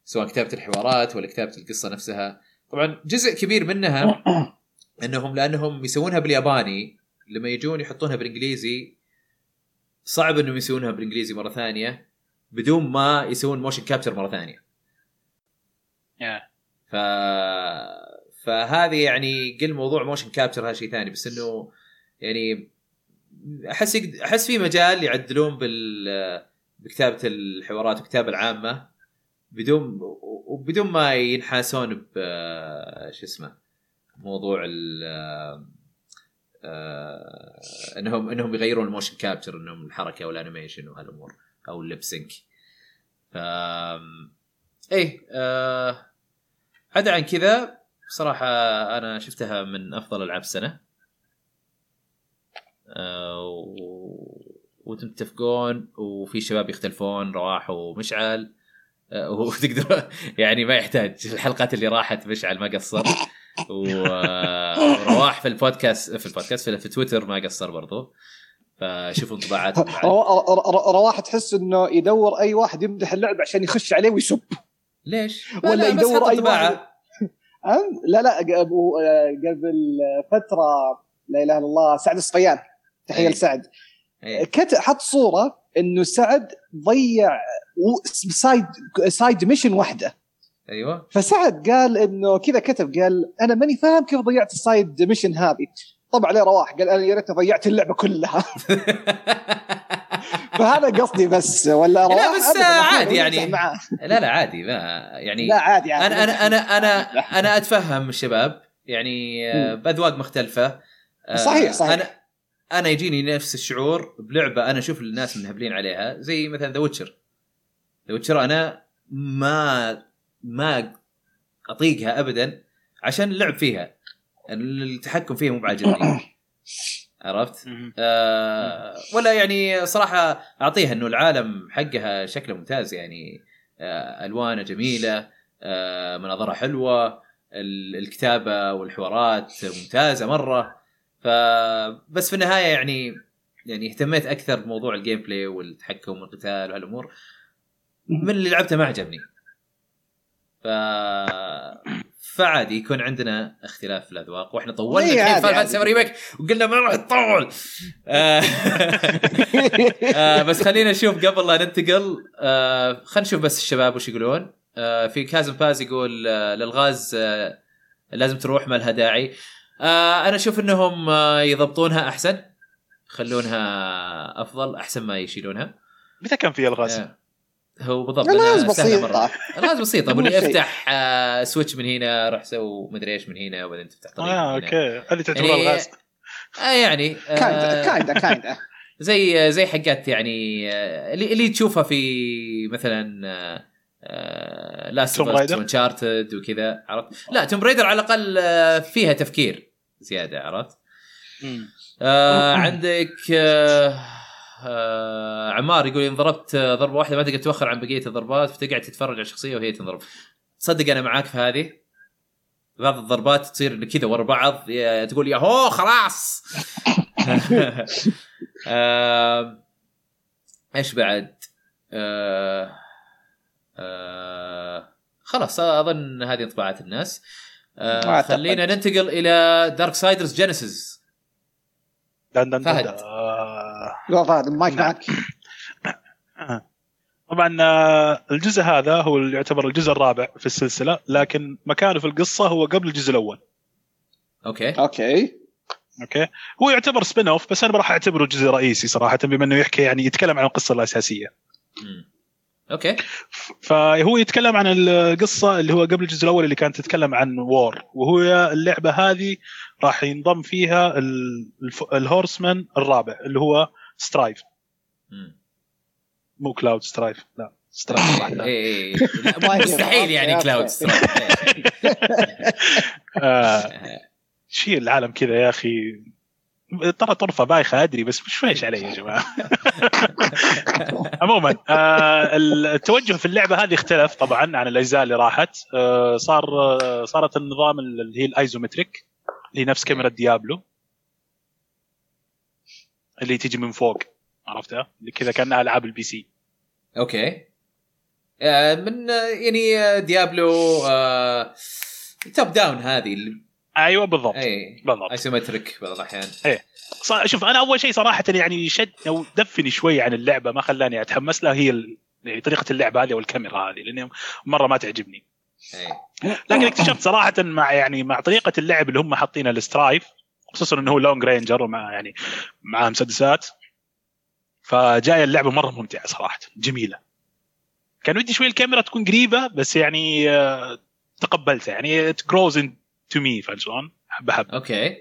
سواء كتابه الحوارات ولا كتابه القصه نفسها. طبعا جزء كبير منها انهم لانهم يسوونها بالياباني، لما يجون يحطونها بالانجليزي صعب انهم يسوونها بالانجليزي مره ثانيه بدون ما يسوون موشن كابتشر مره ثانيه. yeah. ف فهذه يعني قل موضوع موشن كابتشر هذا شيء ثاني، بس انه يعني احس يقد... احس في مجال يعدلون بال بكتابه الحوارات وكتابه العامه بدون وبدون ما ينحاسون ب شو اسمه موضوع ال آه، انهم انهم يغيرون الموشن كابتشر، انهم الحركه والانيميشن وهالامور او اللبسينك. ف اي آه، عدا عن كذا بصراحه انا شفتها من افضل العاب السنه. آه، و... وتم تتفقون، وفي شباب يختلفون رواح ومشعل. آه، وتقدر يعني ما يحتاج الحلقات اللي راحت مشعل ما قصر، ورواح في البودكاست في البودكاست في تويتر ما قصر برضو، فشوفوا انطباعات. رواح تحس انه يدور اي واحد يمدح اللعبة عشان يخش عليه ويسب، ليش ولا يدور اي واحد. لا لا قبل فترة لا اله الا الله سعد الصفيان، تحية لسعد، كت حط صورة انه سعد ضيع سايد سايد ميشن واحدة. ايوه، فسعد قال انه كذا كتب، قال انا ماني فاهم كيف ضيعت السايد ميشن هذه. طبعا عليه رواح قال انا يا ريت ضيعت اللعبه كلها. فهذا قصدي بس، ولا رواح لا بس عادي يعني لا لا عادي ما يعني لا عادي يعني. انا انا انا انا, أنا اتفهم الشباب يعني باذواق مختلفه. صحيح صحيح. انا انا يجيني نفس الشعور بلعبه انا اشوف الناس منهبلين عليها، زي مثلا ذا ويتشر. ذا ويتشر انا ما ما أطيقها أبدا عشان اللعب فيها التحكم فيها مو بعاجبني. عرفت؟ أه ولا يعني صراحة أعطيها أنه العالم حقها شكله ممتاز، يعني أه ألوانه جميلة، أه مناظرها حلوة، الكتابة والحوارات ممتازة مرة. فبس في النهاية يعني يعني اهتميت أكثر بموضوع الجيم بلاي والتحكم والقتال وهالأمور. من اللي لعبته ما عجبني، فعادي يكون عندنا اختلاف في الأذواق، وإحنا طولنا كثير في فالفات سيفريبك وقلنا ما راح نطول. آه آه بس خلينا نشوف قبل لا ننتقل. آه خلينا نشوف بس الشباب وش يقولون. آه في كازم باز يقول آه للغاز آه لازم تروح، ما لها داعي. آه أنا أشوف أنهم آه يضبطونها أحسن، خلونها أفضل أحسن ما يشيلونها. متى كان فيها الغاز؟ آه هو بالضبط انا سهله مره لازم بسيطه. ابغى افتح آه سويتش من هنا، راح اسوي مدري ايش من هنا، وبعدين تفتح طريق. اه اوكي اللي تعتبرها الغاز يعني كاينده كاينده كاينده زي زي حقات يعني آه اللي, اللي تشوفها في مثلا آه لاست وانشارتد وكذا. عرفت؟ لا توم برايدر على الاقل آه فيها تفكير زياده. عرفت؟ آه عندك آه آه، عمار يقول إن ضربت ضربة واحدة ما تقدر توخر عن بقية الضربات، فتقعد تتفرج على الشخصية وهي تنضرب. تصدق أنا معاك في هذه، بعض الضربات تصير كذا ورا بعض تقول يا هو خلاص. آه، إيش بعد؟ آه، آه، خلاص أظن هذه انطباعات الناس. آه، خلينا ننتقل إلى دارك سايدرز جينيسيس. فهد لا فهد المايك معك. طبعا الجزء هذا هو يعتبر الجزء الرابع في السلسلة، لكن مكانه في القصة هو قبل الجزء الأول. أوكي أوكي أوكي هو يعتبر سبين أوف، بس أنا راح أعتبره جزء رئيسي صراحة بما إنه يحكي يعني يتكلم عن القصة الأساسية. أوكي فهو يتكلم عن القصة اللي هو قبل الجزء الأول اللي كانت تتكلم عن وور، وهو اللعبة هذه راح ينضم فيها الهورسمان الرابع اللي هو سترايف. مو كلاود سترايف، لا سترايف واحد. إيه مستحيل يعني كلاود سترايف. شيء العالم كذا يا أخي ترى طرفة بايخة أدري، بس مش فايش علي يا جماعة. عموما آه التوجه في اللعبة هذه اختلف طبعا عن الأجزاء اللي راحت. آه صار آه صارت النظام اللي هي الأيزومتريك اللي نفس كاميرا ديابلو اللي تيجي من فوق، عرفتها اللي كذا كأنها ألعاب البي سي. أوكي آه من يعني ديابلو آه توب داون هذه اللي... ايوه بالضبط أي. بالضبط ايسومتريك بعض الاحيان. ايه شوف انا اول شيء صراحه يعني شد او دفني شوي عن اللعبه، ما خلاني اتحمس لها هي طريقه اللعبه هذه والكاميرا هذه لاني مره ما تعجبني أي. لكن اكتشفت صراحه مع يعني مع طريقه اللعب اللي هم حاطينها للسترايف، خصوصا انه هو لونج رينجر ومع يعني معاه مسدسات، فجايه اللعبه مره ممتعه صراحه جميله. كان ودي شوي الكاميرا تكون قريبه بس يعني تقبلتها يعني تكروزن to me فالشون حب حب أوكي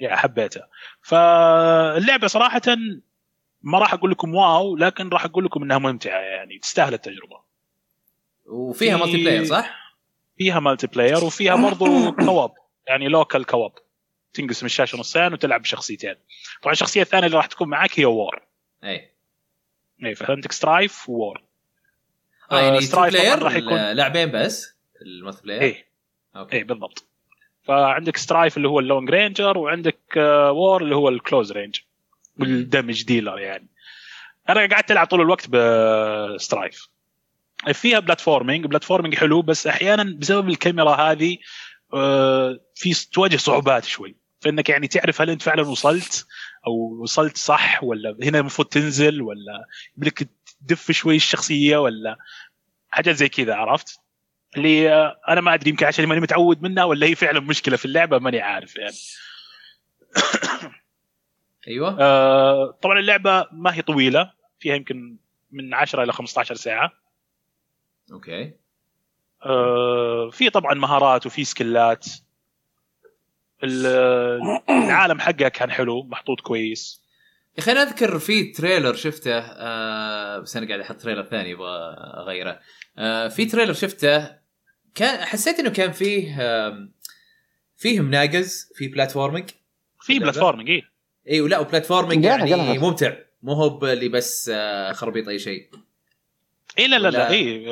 يعني حبيتها. فاللعبة صراحة ما راح أقول لكم واو، لكن راح أقول لكم إنها ممتعة يعني تستاهل التجربة. وفيها في... مالتي بلاير صح؟ فيها مالتي بلاير وفيها برضو كواب يعني لوكال كواب، تنقسم الشاشة نصين وتلعب بشخصيتين. طبعا الشخصية الثانية اللي راح تكون معك هي وور. أي أي فهمتك سترايف وور. آه يعني سترايف راح يكون لاعبين بس المالتي بلاير. أي أوكي. أي بالضبط. فعندك سترايف اللي هو اللونج رينجر وعندك وور اللي هو الكلوز رينج والدمج ديلر. يعني أنا قعدت ألعب طول الوقت بسترايف. فيها بلاتفورمينج بلاتفورمينج حلو، بس أحيانا بسبب الكاميرا هذه في تواجه صعوبات شوي، فإنك يعني تعرف هل أنت فعلا وصلت أو وصلت صح ولا هنا مفروض تنزل ولا بدك تدف شوي الشخصية ولا حاجات زي كذا، عرفت اللي أنا ما أدري يمكن عشان ماني متعود منها ولا هي فعلا مشكلة في اللعبة ماني عارف يعني. أيوة آه طبعا اللعبة ما هي طويلة، فيها يمكن من عشرة إلى خمسة عشر ساعة. أوكي آه في طبعا مهارات وفي سكيلات. العالم حقها كان حلو محطوط كويس. يا أخي أنا أذكر في تريلر شفته آه بس أنا قاعد أحط تريلر ثاني بغيره. آه في تريلر شفته كان حسيت انه كان فيه فيه مناقز في بلاتفورمينج في بلاتفورمينج اي اي ولا بلاتفورمينج يعني جلها. ممتع مو هو اللي بس خربيط اي شيء. اي لا لا لا اي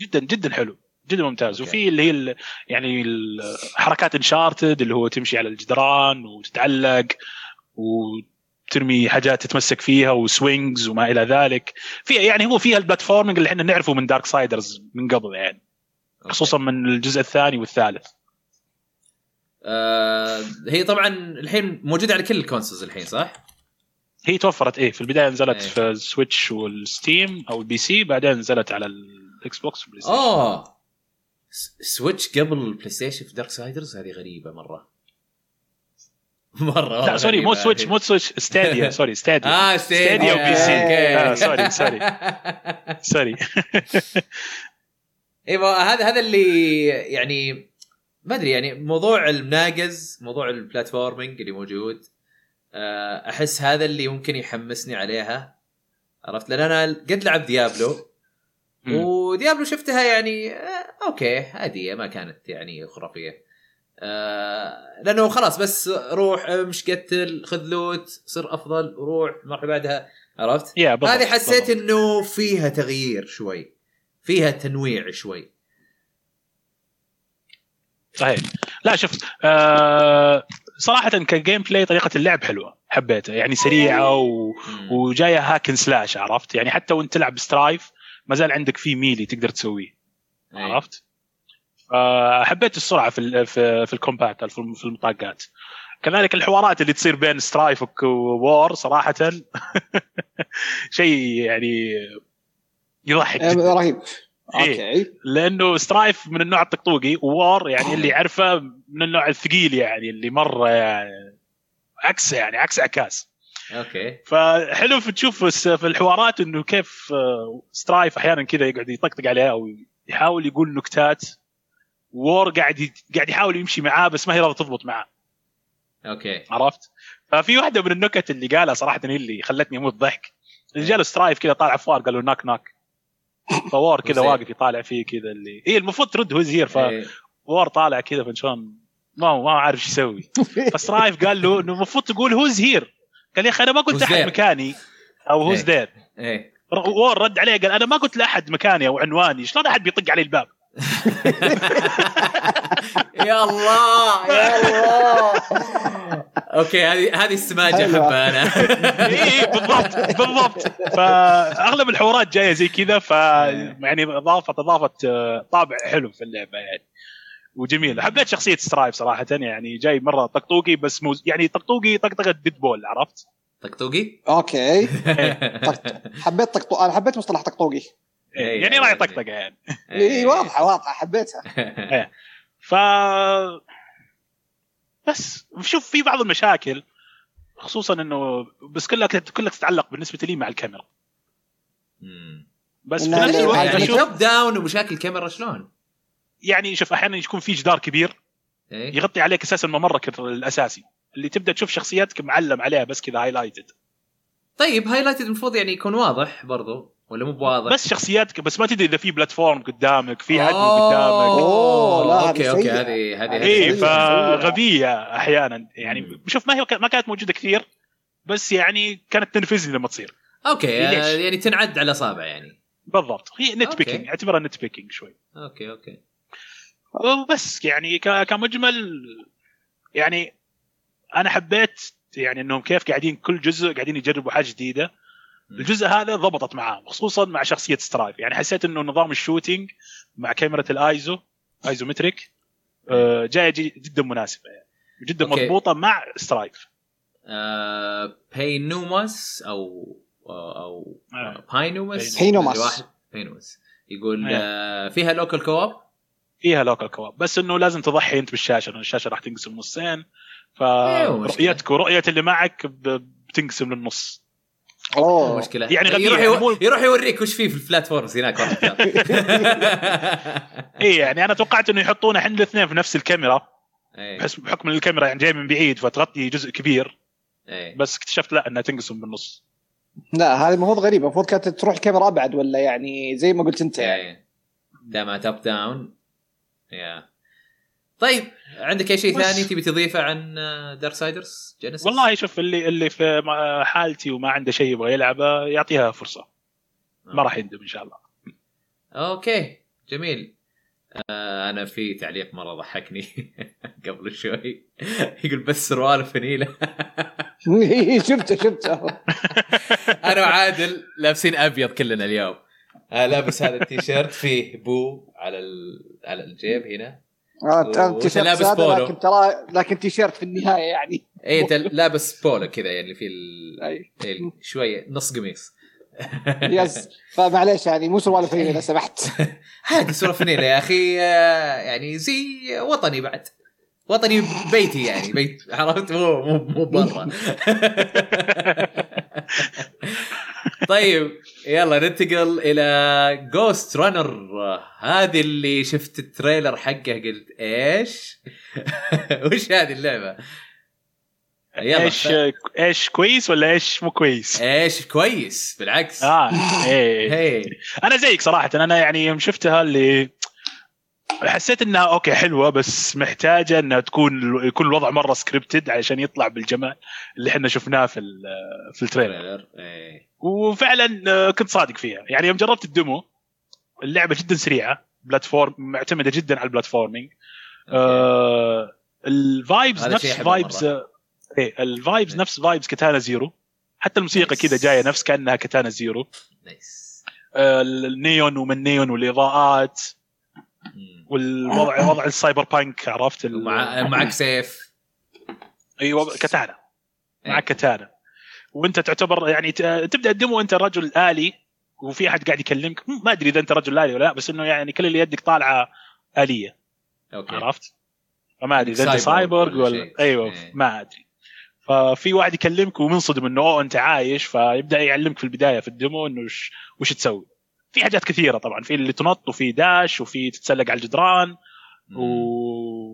جدا جدا حلو جدا ممتاز. أوكي. وفي اللي هي ال يعني الحركات انشارتد اللي هو تمشي على الجدران وتتعلق وترمي حاجات تتمسك فيها وسوينجز وما الى ذلك. في يعني هو فيها البلاتفورمينج اللي احنا نعرفه من دارك سايدرز من قبل يعني خصوصا من الجزء الثاني والثالث. آه هي طبعا الحين موجودة على كل الكونسولز الحين صح؟ هي توفرت ايه في البداية نزلت أيه. في السويتش والستيم او البي سي، بعدين نزلت على الاكس بوكس والبلاي ستيشن. اه سويتش قبل البلاي ستيشن في دارك سايدرز هذه غريبة مرة مرة. لا سوري مو سويتش مو سويتش ستاديا سوري ستاديا اه ستاديا وبي سي آه سوري سوري سوري ايوه هذا هذا اللي يعني ما ادري يعني موضوع المناقز موضوع البلاتفورمينج اللي موجود احس هذا اللي ممكن يحمسني عليها، عرفت؟ لان انا قد لعب ديابلو وديابلو شفتها يعني اوكي هذه ما كانت يعني خرافيه لانه خلاص بس روح مش قتل خذ لوت صر افضل وروح المرحله بعدها، عرفت؟ هذه حسيت انه فيها تغيير شوي فيها تنويع شوي. صحيح. لا شفت آه صراحة كجيم بلاي طريقة اللعب حلوة حبيتها يعني سريعة و... وجاية هاكن سلاش، عرفت؟ يعني حتى وانت تلعب سترايف ما زال عندك فيه ميلي تقدر تسويه، عرفت؟ آه حبيت السرعة في ال... في في الكومبات في المطاقات. كذلك الحوارات اللي تصير بين سترايفك ووار صراحة شيء يعني يضحك رهيب. إيه لأنه سترايف من النوع الطقطوقي ووار يعني اللي عرفه من النوع الثقيل يعني اللي مرة يعني عكس يعني عكس عكاس. أوكي. فحلو تشوف في الحوارات إنه كيف سترايف أحيانا كذا يقعد يطقطق عليها أو يحاول يقول نكتات وور قاعد قاعد يحاول يمشي معاه بس ما هي راضي تضبط معاه. أوكي. عرفت؟ ففي واحدة من النكت اللي قالها صراحة هي اللي خلتني أموت ضحك. الرجال سترايف كذا طالع فوار قالوا ناك ناك. فوار كذا واقف يطالع فيه كذا اللي إيه المفروض ترد هو زير فوار طالع كذا فنشان ما ما عارف شو يسوي. فسترايف قال له إنه المفروض تقول هو زير. قال لي أنا ما قلت أحد مكاني أو هو زير. وور رد عليه قال أنا ما قلت لأحد مكاني أو عنواني شلون أحد بيطق علي الباب. يا الله يا الله. اوكي هذه هذه السماجه احبها انا. اي بالضبط بالضبط. فاغلب الحوارات جايه زي كذا ف يعني اضافه اضافه طابع حلو في اللعبه يعني وجميله. حبيت شخصيه سترايف صراحه يعني جاي مره طقطوقي بس مو يعني طقطوقي طقطقه ديدبول عرفت طقطوقي. اوكي حبيت طقطوق انا حبيت مصطلح طقطوقي يعني راي طقطقه يعني اي واضحه واضحه حبيتها. ف بس شوف في بعض المشاكل خصوصا انه بس كلها كلها تتعلق بالنسبه لي مع الكاميرا بس يعني توب داون ومشاكل الكاميرا شلون يعني شوف احيانا يكون في جدار كبير يغطي عليك اساسا ممرك الاساسي اللي تبدا تشوف شخصياتك معلم عليها بس كذا هايلايتد. طيب هايلايتد المفروض يعني يكون واضح برضو ولا مو واضح بس شخصياتك بس ما تدري اذا في بلاتفورم قدامك في عدو قدامك. اوه لا اوكي اوكي هذه هذه اي فغبيه احيانا يعني شوف ما هي ما كانت موجوده كثير بس يعني كانت تنفذني لما تصير. اوكي يعني تنعد على اصابع يعني بالضبط هي نت بيكينج اعتبرها نت بيكينج شوي. اوكي اوكي بس يعني كمجمل يعني انا حبيت يعني انهم كيف قاعدين كل جزء قاعدين يجربوا حاجه جديده. الجزء هذا ضبطت معاه خصوصا مع شخصية سترايف يعني حسيت انه نظام الشوتينج مع كاميرا الايزو ايزومتريك جايه جدا مناسبه يعني جدا مضبوطه مع سترايف. آه، بينوماس او او آه. باينوماس بينوماس بينوماس يقول آه. فيها لوكال كواب فيها لوكال كواب بس انه لازم تضحي انت بالشاشه لان الشاشه راح تنقسم نصين فرؤيتك ورؤيه اللي معك بتنقسم للنص. اوه مشكله يعني يروح يو... يروح يوريك وش فيه في البلاتفورمز هناك. اي يعني انا توقعت انه يحطونا احنا الاثنين في نفس الكاميرا بس بحكم الكاميرا يعني جاي من بعيد فتغطي جزء كبير. أي. بس اكتشفت لا انها تنقسم بالنص. لا هذه المفروض غريبه المفروض كانت تروح الكاميرا ابعد ولا يعني زي ما قلت انت يعني داما توب داون. يا طيب عندك أي شيء ثاني تبي تضيفه عن دارك سايدرز جينيسيس؟ والله شوف اللي اللي في حالتي وما عنده شيء يبغى يلعبه يعطيها فرصة ما راح يندم إن شاء الله. أوكي جميل. آه أنا في تعليق مرة ضحكني قبل شوي يقول بس سروال فنيلة. شفته شفته أنا وعادل لابسين أبيض كلنا اليوم. آه لابس هذا التيشيرت فيه بو على على الجيب هنا. اه انت لابس بولو لكن ترى لكن تيشيرت في النهايه يعني اي انت لابس بولو كذا يعني في ال... شويه نص قميص. يس فمعليش يعني مو سروال فنيله لو سمحت. هذه سروال فنيله يا اخي يعني زي وطني بعد وطني بيتي يعني بيت عرفت مو مو برا. طيب يلا ننتقل الى جوست رانر. هذه اللي شفت التريلر حقه قلت ايش وش هذه اللعبه. ايش ايش كويس ولا ايش مو كويس؟ ايش كويس بالعكس. اه اي انا زيك صراحه انا يعني شفتها اللي حسيت انها اوكي حلوه بس محتاجه انها تكون يكون الوضع مره سكريبتد علشان يطلع بالجمال اللي احنا شفناه في في التريلر. وفعلا كنت صادق فيها يعني يوم جربت الديمو اللعبه جدا سريعه بلاتفورم معتمده جدا على البلاتفورمينج. آه الفايبز نفس فايبز ايه الفايبز نفس فايبز كاتانا زيرو حتى الموسيقى كذا جايه نفس كانها كاتانا زيرو. نايس. آه النيون ومن نيون والاضاءات والوضع وضع السايبر بانك عرفت. معك سيف ايوه كتانا مع كتانا وانت تعتبر يعني تبدا تدمو انت رجل آلي وفي احد قاعد يكلمك ما ادري اذا انت رجل آلي ولا لا بس انه يعني كل اللي يدك طالعه آلية أوكي. عرفت ما ادري اذا انت سايبورغ ولا ايوه ايه. ما ادري ففي واحد يكلمك ومنصدم انه انت عايش فيبدا يعلمك في البدايه في الدمو انه وش, وش تسوي في حاجات كثيره طبعا في اللي تنط وفي داش وفي تتسلق على الجدران و...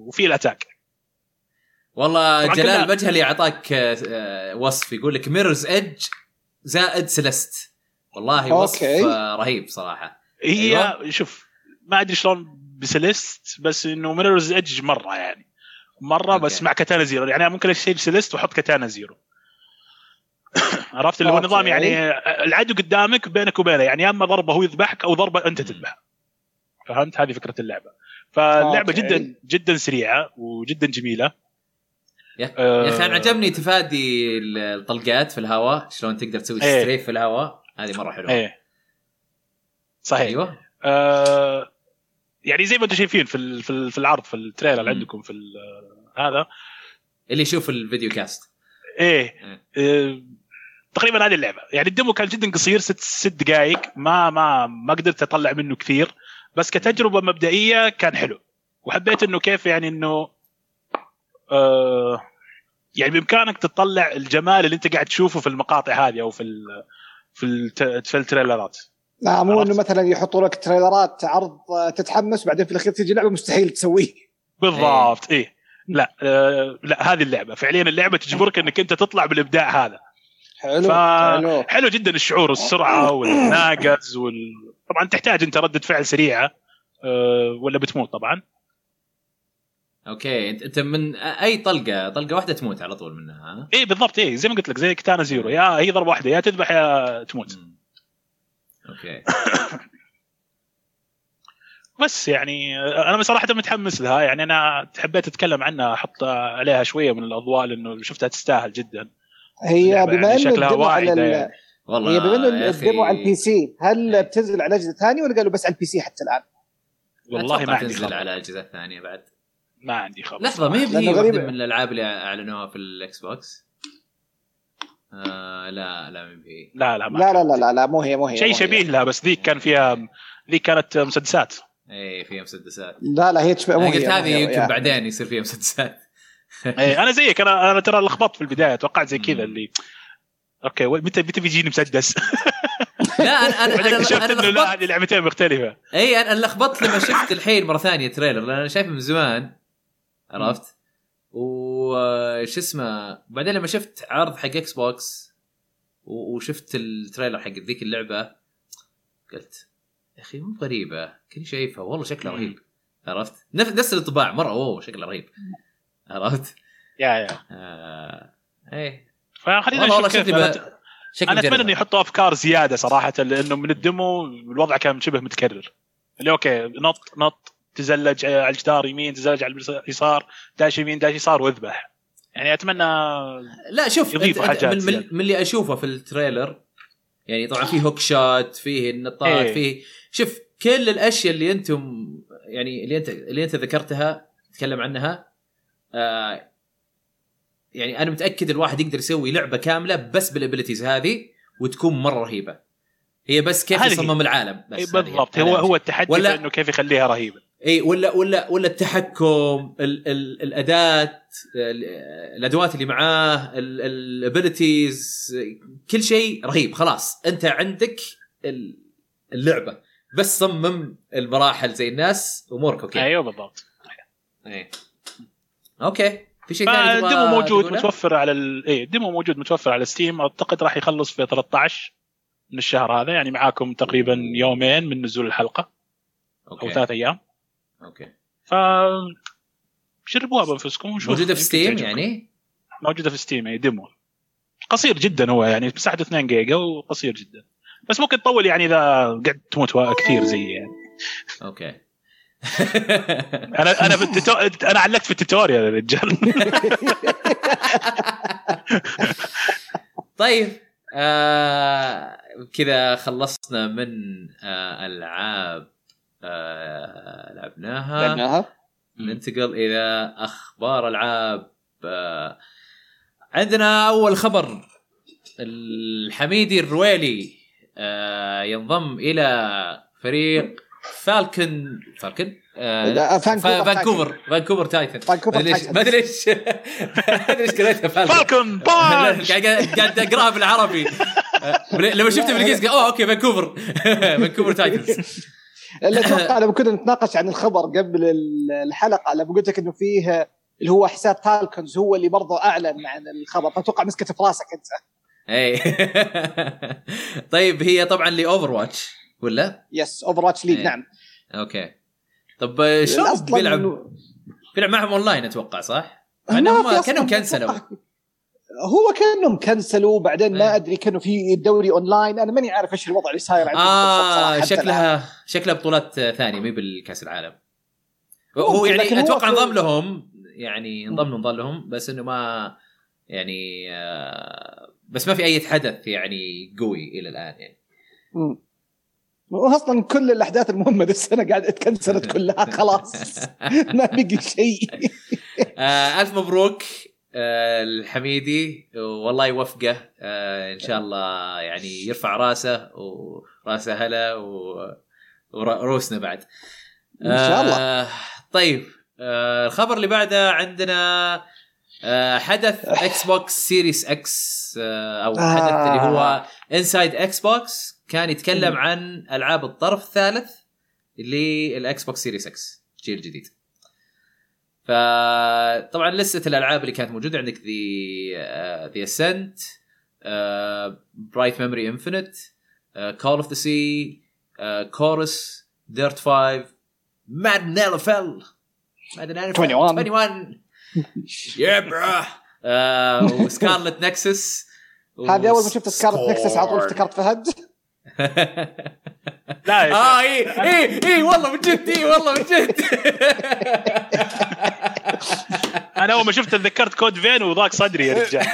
وفي الاتاك والله جلال بجهلي اعطاك وصف يقول لك ميرز إدج زائد سلست والله وصف رهيب صراحه هي أيوة. شوف ما ادري شلون بسلست بس انه ميرز إدج مره يعني مره أوكي. بس مع كتانا زيرو يعني ممكن اشيل سلست وحط كتانا زيرو عرفت اللي هو نظام يعني العدو قدامك بينك وبينه يعني اما ضربه هو يذبحك او ضربه انت تذبح فهمت هذه فكره اللعبه فاللعبه أوكي. جدا جدا سريعه وجدا جميله يا أه اخي انا عجبني تفادي الطلقات في الهواء شلون تقدر تسوي ستريف ايه في الهواء هذه مره حلوه ايه صحيح ايوه أه يعني زي ما انتم شايفين في في العرض في التريلر اللي عندكم في هذا اللي يشوف الفيديو كاست ايه, ايه, ايه تقريبا هذه اللعبه يعني الديمو كان جدا قصير ست ست دقائق ما ما ما قدرت اطلع منه كثير بس كتجربه مبدئيه كان حلو وحبيت انه كيف يعني انه يعني بإمكانك تطلع الجمال اللي أنت قاعد تشوفه في المقاطع هذه أو في ال في ال في التريلرات. نعم مو إنه مثلاً يحطوا لك تريلرات عرض تتحمس بعدين في الأخير تيجي لعبة مستحيل تسويه. بالضبط إيه, إيه. لا آه لا هذه اللعبة فعلياً اللعبة تجبرك إنك أنت تطلع بالإبداع هذا. حلو. حلو. حلو جداً الشعور والسرعة والناقز وال طبعاً تحتاج أنت ردة فعل سريعة آه ولا بتموت طبعاً. اوكي انت من اي طلقه طلقه واحده تموت على طول منها ايه بالضبط ايه زي ما قلت لك زي كتانا زيرو يا هي ضربه واحده يا تذبح يا تموت مم. اوكي بس يعني انا بصراحه متحمس لها يعني انا حبيت اتكلم عنها احط عليها شويه من الاضواء لانه شفتها تستاهل جدا هي بما انه الدمو على والله هي بما الدمو على البي سي هل بتنزل على اجهزه ثانيه ولا قالوا بس على البي سي حتى الان والله ما تنزل على اجهزه ثانيه بعد ما عندي خبر لحظة ما يبدي واحدة من الألعاب اللي أعلنوها في الإكس بوكس آه لا لا ما يبدي لا لا لا لا لا لا مو هي مو هي شيء شبيه لها بس ذيك كان فيها ذيك كانت مسدسات إيه فيها مسدسات لا لا هي تشبه مو هي قلت هذه يمكن بعدين يصير فيها مسدسات إيه أنا زيك أنا أنا ترى لخبطت في البداية توقعت زي كذا اللي أوكي متى متى بيجيني مسدس لا انا انا اكتشفت انه لا هذه لعبتين مختلفه اي انا لخبطت لما شفت الحين مره ثانيه تريلر لان انا شايفه من زمان عرفت وش اسمه بعدين لما شفت عرض حق اكس بوكس وشفت التريلر حق ذيك اللعبه قلت يا اخي مو غريبه كني شايفها والله شكلها رهيب عرفت نفس الانطباع مره اوه شكلها رهيب عرفت يا يا آه اي فخلينا نشوف انا اتمنى انه يحطوا افكار زياده صراحه لانه من الدمو الوضع كان شبه متكرر اللي اوكي نط نط تزلج على الجدار يمين تزلج على اليسار داش يمين داش يسار واذبح يعني اتمنى لا شوف من, من اللي اشوفه في التريلر يعني طبعا فيه هوك شات فيه النطات ايه. فيه شوف كل الاشياء اللي انتم يعني اللي انت اللي انت ذكرتها تتكلم عنها آه يعني أنا متأكد الواحد يقدر يسوي لعبة كاملة بس بالابيليتيز هذه وتكون مرة رهيبة هي بس كيف يصمم العالم بس بالضبط هو هو التحدي إنه كيف يخليها رهيبة إي ولا ولا ولا التحكم ال ال الأداة الأدوات اللي معاه الابيليتيز كل شيء رهيب خلاص أنت عندك اللعبة بس صمم المراحل زي الناس أمورك أوكي أيوة بالضبط أي أوكي الديمو موجود تقولها؟ متوفر على ال... ايه الديمو موجود متوفر على ستيم اعتقد راح يخلص في ثلاثة عشر من الشهر هذا يعني معاكم تقريبا يومين من نزول الحلقه أوكي. او ثلاثة ايام اوكي ف جربوها بانفسكم وشوفوا موجوده في ستيم يعني موجوده في ستيم اي ديمو قصير جدا هو يعني مساحته اثنين جيجا وقصير جدا بس ممكن تطول يعني اذا قعدت تموت كثير زي يعني اوكي انا انا في التتو... انا علقت في التوتوريال يا رجال طيب آه... كذا خلصنا من آه... العاب آه... لعبناها لعبناها ننتقل الى اخبار العاب آه... عندنا أول خبر, الحميدي الرويلي آه ينضم إلى فريق فالكن فالكن آه فانكوفر فانكوفر تايتن. ما ادري ليش ما ادري ايش قريتها فالكن بانش, قاعد اقراها بالعربي لما شفته بالانجليزي اوه اوكي فانكوفر فانكوفر تايتنز. اتوقع لما كنا نتناقش عن الخبر قبل الحلقه لما قلت لك انه فيه اللي هو حساب فالكنز هو اللي برضه اعلن عن الخبر, فتوقع مسكت في راسك انت اي. طيب هي طبعا لاوفر واتش ولا يس اوفر واتش ليج. نعم اوكي. طب شلون بيلعب بيلعب معهم اونلاين اتوقع صح؟ انهم كانوا كنسلوا, هو كانوا كنسلوا بعدين ما ادري كانوا في الدوري اونلاين, انا ماني عارف ايش الوضع اللي صاير عندهم. اه شكلها شكلها بطولات ثانيه مي بالكاس العالم. هو يعني اتوقع انضم لهم يعني انضم انضم لهم بس انه ما يعني آه بس ما في اي حدث يعني قوي الى الان يعني. امم اصلا كل الاحداث المهمه السنه قاعده اتكنسلت كلها خلاص ما بقي شيء. آه الف مبروك آه الحميدي, والله يوفقه آه ان شاء الله يعني يرفع راسه وراسه هلا وروسنا بعد آه ان شاء الله. طيب آه الخبر اللي بعده عندنا آه حدث اكس بوكس سيريس اكس آه او آه حدث اللي هو انسايد اكس بوكس, كان يتكلم عن ألعاب الطرف الثالث للأكس بوكس سيريس إكس جيل جديد. فطبعا لسه الألعاب اللي كانت موجودة عندك The The Ascent, uh, Bright Memory Infinite, uh, Call of the Sea, uh, Chorus, Dirt five, Madden إل إف إل, Madden إل إف إل واحد وعشرين yeah bro uh, Scarlet Nexus. هذه أول ما شفت Scarlet Nexus على طول افتكرت فهد. لا اه اي اي اي والله بجد اي والله بجد انا اول ما شفت تذكرت كود فين وضاق صدري يا رجال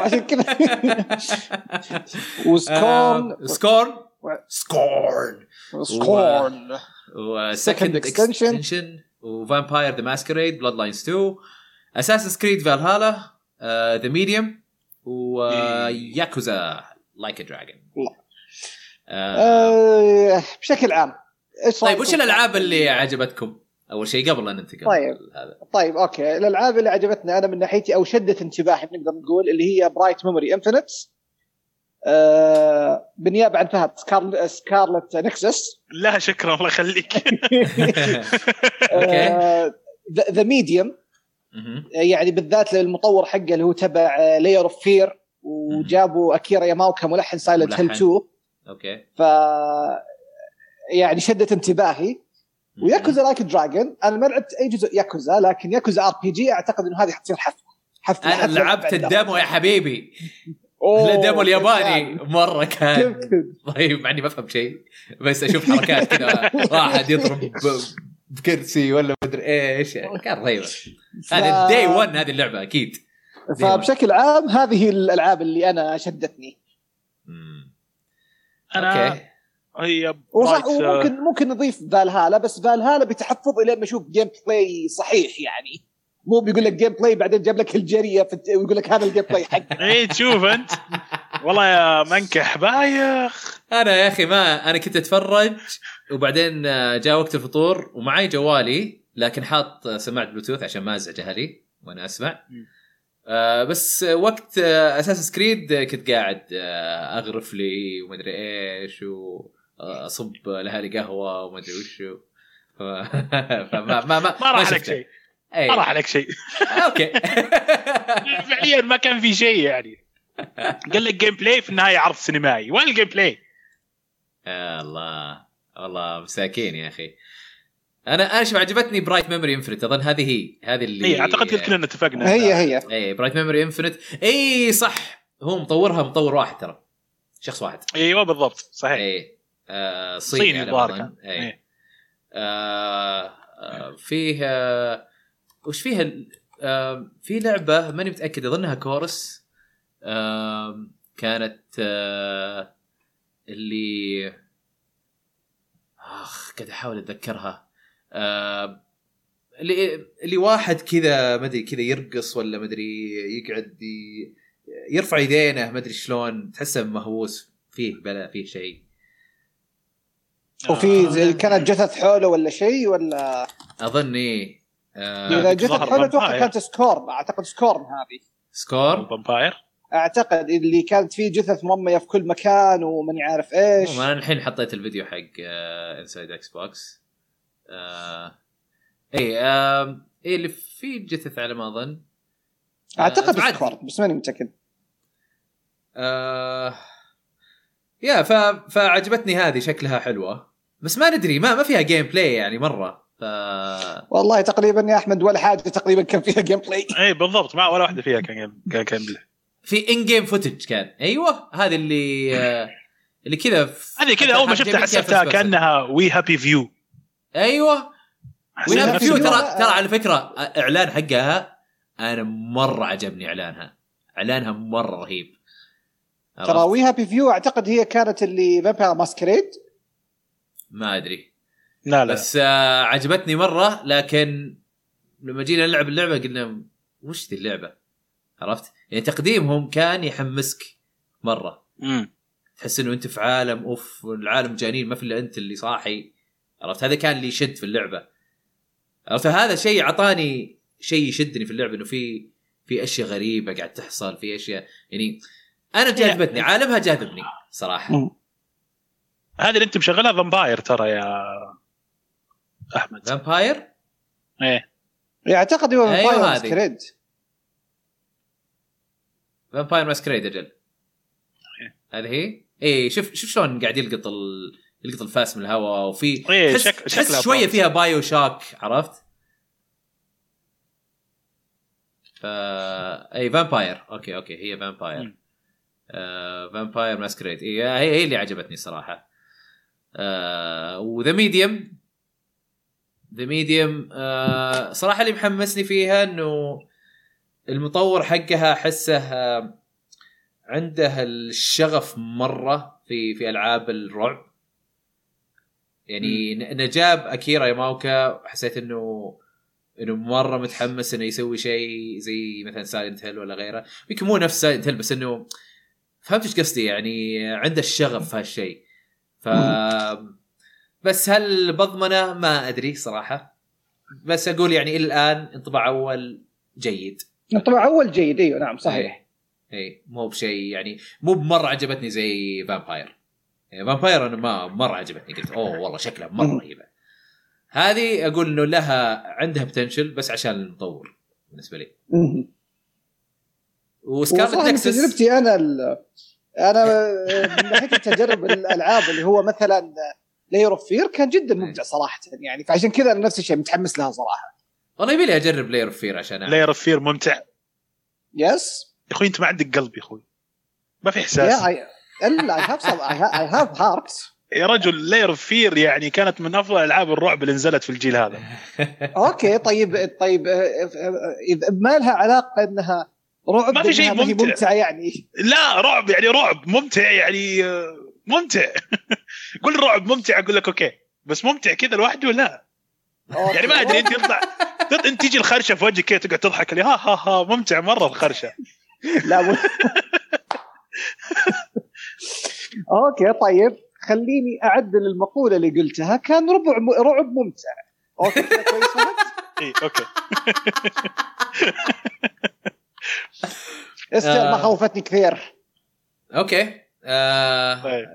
عشان كذا. وسكورن سكورن سكورن سكورن وسكند اكستنشن وفامباير ذا ماسكريد بلاد لاينز اثنين اساسن كريد فالهالا ذا ميديوم وياكوزا لايك ا دراجون. آه. بشكل عام طيب وش الألعاب اللي عجبتكم أول شيء قبل أن ننتقل؟ طيب هذا. طيب أوكي, الألعاب اللي عجبتنا أنا من ناحيتي أو شدت انتباهي نقدر نقول اللي هي برايت ميموري إنفينيت آه بالنيابة عن فهد سكارل... سكارلت نكسس. لا شكرا الله يخليك. ذا ميديوم يعني بالذات للمطور حقه اللي هو تبع لاير اوف فير, وجابوا أكيرا ياماوكا ملحن سايلنت هيل تو اوكي ف يعني شدت انتباهي. وياكوزا لايك دراجون انا ما لعبت اي جزء ياكوزا, لكن ياكوزا ار بي جي اعتقد انه هذه حتصير حفله حفله انا حفل لعبت الدمو يا حبيبي الدمو الياباني مره كان طيب معني ما افهم شيء بس اشوف حركات كذا واحد يضرب بكرسي ولا ما ادري ايش كان رهيبه هذا الدي واحد هذه اللعبه اكيد. فبشكل عام هذه الالعاب اللي انا شدتني أنا أوكي. هي ممكن ممكن نضيف فالهالا, بس فالهالا بتحفظ إلى ما أشوف جيم بلاي صحيح يعني, مو بيقول لك جيم بلاي بعدين جاب لك الجرية ويقول لك هذا الجيم بلاي حقك. إيه تشوف أنت والله يا منكح بايخ. أنا يا أخي ما أنا كنت أتفرج وبعدين جاء وقت الفطور ومعي جوالي لكن حاط سماعة بلوتوث عشان ما أزعج أهلي وأنا أسمع آه بس وقت آه أساس سكريد كنت قاعد آه أغرف لي وما أدري إيش وأصب لهالي قهوة وما أدري وش ف... فما ما ما ما راح لك شيء ما راح لك شيء أوكي فعليا ما كان في شيء يعني. قال لك جيم بلاي في النهاية عرض سينمائي, وين الجيم بلاي؟ آه الله الله مساكين يا أخي. انا ايش عجبتني برايت ميموري انفينيت, اظن هذه هي هذه اللي اي اعتقد كلنا اتفقنا هي هي اي برايت ميموري انفينيت اي صح. هو مطورها مطور واحد ترى شخص واحد ايوه بالضبط صحيح اي آه صيني الظاهر اي, أي. آه آه فيها وش فيها آه في لعبه ماني متاكد اظنها كورس آه كانت آه اللي اخ قاعد احاول اتذكرها لواحد كذا مدري كذا يرقص ولا مدري يقعد يرفع يدينه مدري شلون، تحسه مهووس فيه بلا فيه شيء. وفي زي كانت جثث حوله ولا شيء ولا اظني اذا آه جثث حوله توقع كانت سكور، اعتقد سكور هذه سكور بامباير اعتقد اللي كانت فيه جثث مميه في كل مكان ومن يعرف ايش. انا الحين حطيت الفيديو حق انسايد اكس بوكس اي آه اي اللي فيه جثث على ما اظن آه اعتقد سكور بس ماني متاكد آه يا ف... فعجبتني هذه شكلها حلوة بس ما ندري ما ما فيها جيم بلاي يعني مرة ف... والله تقريبا يا أحمد ولا حاجة تقريبا كان فيها جيم بلاي. أي بالضبط ما ولا واحدة فيها كان جيم كان بلاي في إن جيم فوتج كان. أيوة هذه اللي آه... اللي كذا ف... هذه كذا أول ما شفتها حسبتها كأنها وي هابي فيو. أيوة وي هابي فيو ترى ترى على فكرة إعلان حقها أنا مرة عجبني إعلانها إعلانها مرة رهيب. تراويها بفيو اعتقد هي كانت اللي فامباير ماسكريد ما ادري لا لا بس آه عجبتني مره. لكن لما جينا نلعب اللعبه قلنا وش ذي اللعبه عرفت يعني تقديمهم كان يحمسك مره امم تحس انه انت في عالم اوف والعالم جانين ما في الا انت اللي صاحي عرفت. هذا كان اللي يشد في اللعبه عرفت. هذا شيء عطاني شيء يشدني في اللعبه انه في في اشياء غريبه قاعد تحصل في اشياء يعني أنا جاذبتني عالمها جاذبني صراحة. هذا اللي أنت مشغلها فامباير ترى يا أحمد. فامباير؟ إيه. يعتقد هو فامباير ماسكريد. فامباير ماسكريد أجل. هذه هي؟ إيه شوف شوف شلون قاعد يلقط ال يلقط الفاس من الهواء وفي. تحس شوية فيها بايو شاك عرفت؟ فا إيه فامباير أوكي أوكي هي فامباير. فامباير ماسكريد هي هي اللي عجبتني صراحة. آه وذا ميديوم ذا ميديوم آه صراحة اللي محمسني فيها إنه المطور حقها حسه آه عنده الشغف مرة في في ألعاب الرعب يعني نجاب أكيرا ياماوكا حسيت إنه إنه مرة متحمس إنه يسوي شيء زي مثلا سايلنت هيل ولا غيره يمكن مو نفس سايلنت هيل بس إنه فهمت ايش قصدي يعني عنده الشغف في هالشيء. ف بس هل بضمنه ما ادري صراحه بس اقول يعني الان انطباع اول جيد. انطباع اول جيد ايوه نعم صحيح اي, أي. مو بشيء يعني مو بمره عجبتني زي فامباير. فامباير انا ما مره عجبتني قلت اوه والله شكلها مره رهيبه. هذه اقول انه لها عندها بوتنشل بس عشان المطور بالنسبه لي. وسكارلت تجربتي انا ال... انا من ناحيه التجارب الالعاب اللي هو مثلا لاير اوف فير كان جدا ممتع صراحه يعني فعشان كذا انا نفس الشيء متحمس لها صراحه. والله يبي لي اجرب لاير اوف فير عشان لاير اوف فير ممتع يس يا اخوي انت ما عندك قلب يا اخوي ما في احساس الا اي هاف اي هاف هارت يا رجل. لاير اوف فير يعني كانت من افضل العاب الرعب اللي نزلت في الجيل هذا. اوكي طيب طيب ما لها علاقه انها رعب ما في شيء ممتع. ممتع يعني لا رعب يعني رعب ممتع يعني ممتع قل رعب ممتع اقول لك اوكي بس ممتع كذا لوحده لا يعني ما ادري انت يطلع انت تيجي الخرشه في وجهك كذا تقعد تضحك لي ها ها ها ممتع مره الخرشه لا م... اوكي طيب خليني اعدل المقوله اللي قلتها كان ربع م... رعب ممتع اوكي كويس اي اوكي استر ما خوفتني كثير اوكي آه طيب,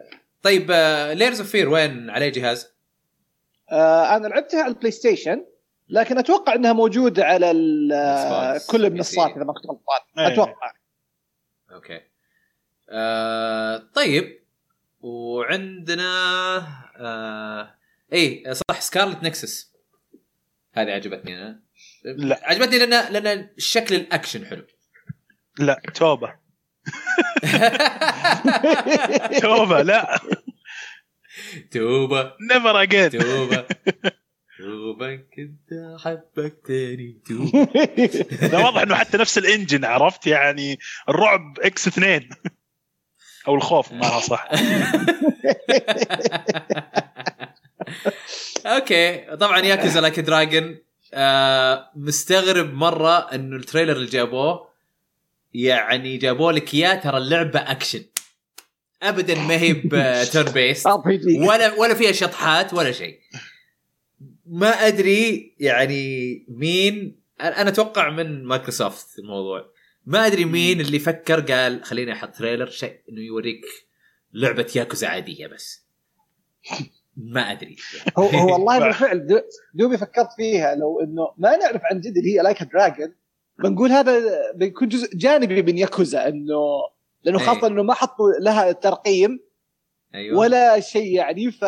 طيب آه ليرز اوف فير وين على جهاز؟ آه انا لعبتها على البلاي ستيشن لكن اتوقع انها موجوده على كل المنصات اذا ما كنت غلطان اتوقع اوكي آه طيب وعندنا آه اي صح سكارلت نكسس هذه عجبتني انا لا. عجبتني لان لان شكل الاكشن حلو. لا توبة توبة لا توبة never again توبة توبة كنت حبك تاني توبة. ده واضح انه حتى نفس الانجن عرفت يعني الرعب اكس اثنين او الخوف ما صح. اوكي طبعا ياكوزا لايك دراجون آه مستغرب مرة انه التريلر اللي جابوه يعني جابوا لك يا ترى اللعبة اكشن ابدا ما هي بتيرن بيست ولا ولا فيها شطحات ولا شيء. ما ادري يعني مين، انا اتوقع من مايكروسوفت الموضوع، ما ادري مين اللي فكر قال خليني احط تريلر شيء انه يوريك لعبة ياكوزا عادية بس. ما ادري هو والله بالفعل دوبي فكرت فيها، لو انه ما نعرف عن جد اللي هي لايك دراجون بنقول هذا بيكون جزء جانبي من ياكوزا، انه لانه خاصه انه ما حطوا لها ترقيم أيوة. ولا شيء يعني، ف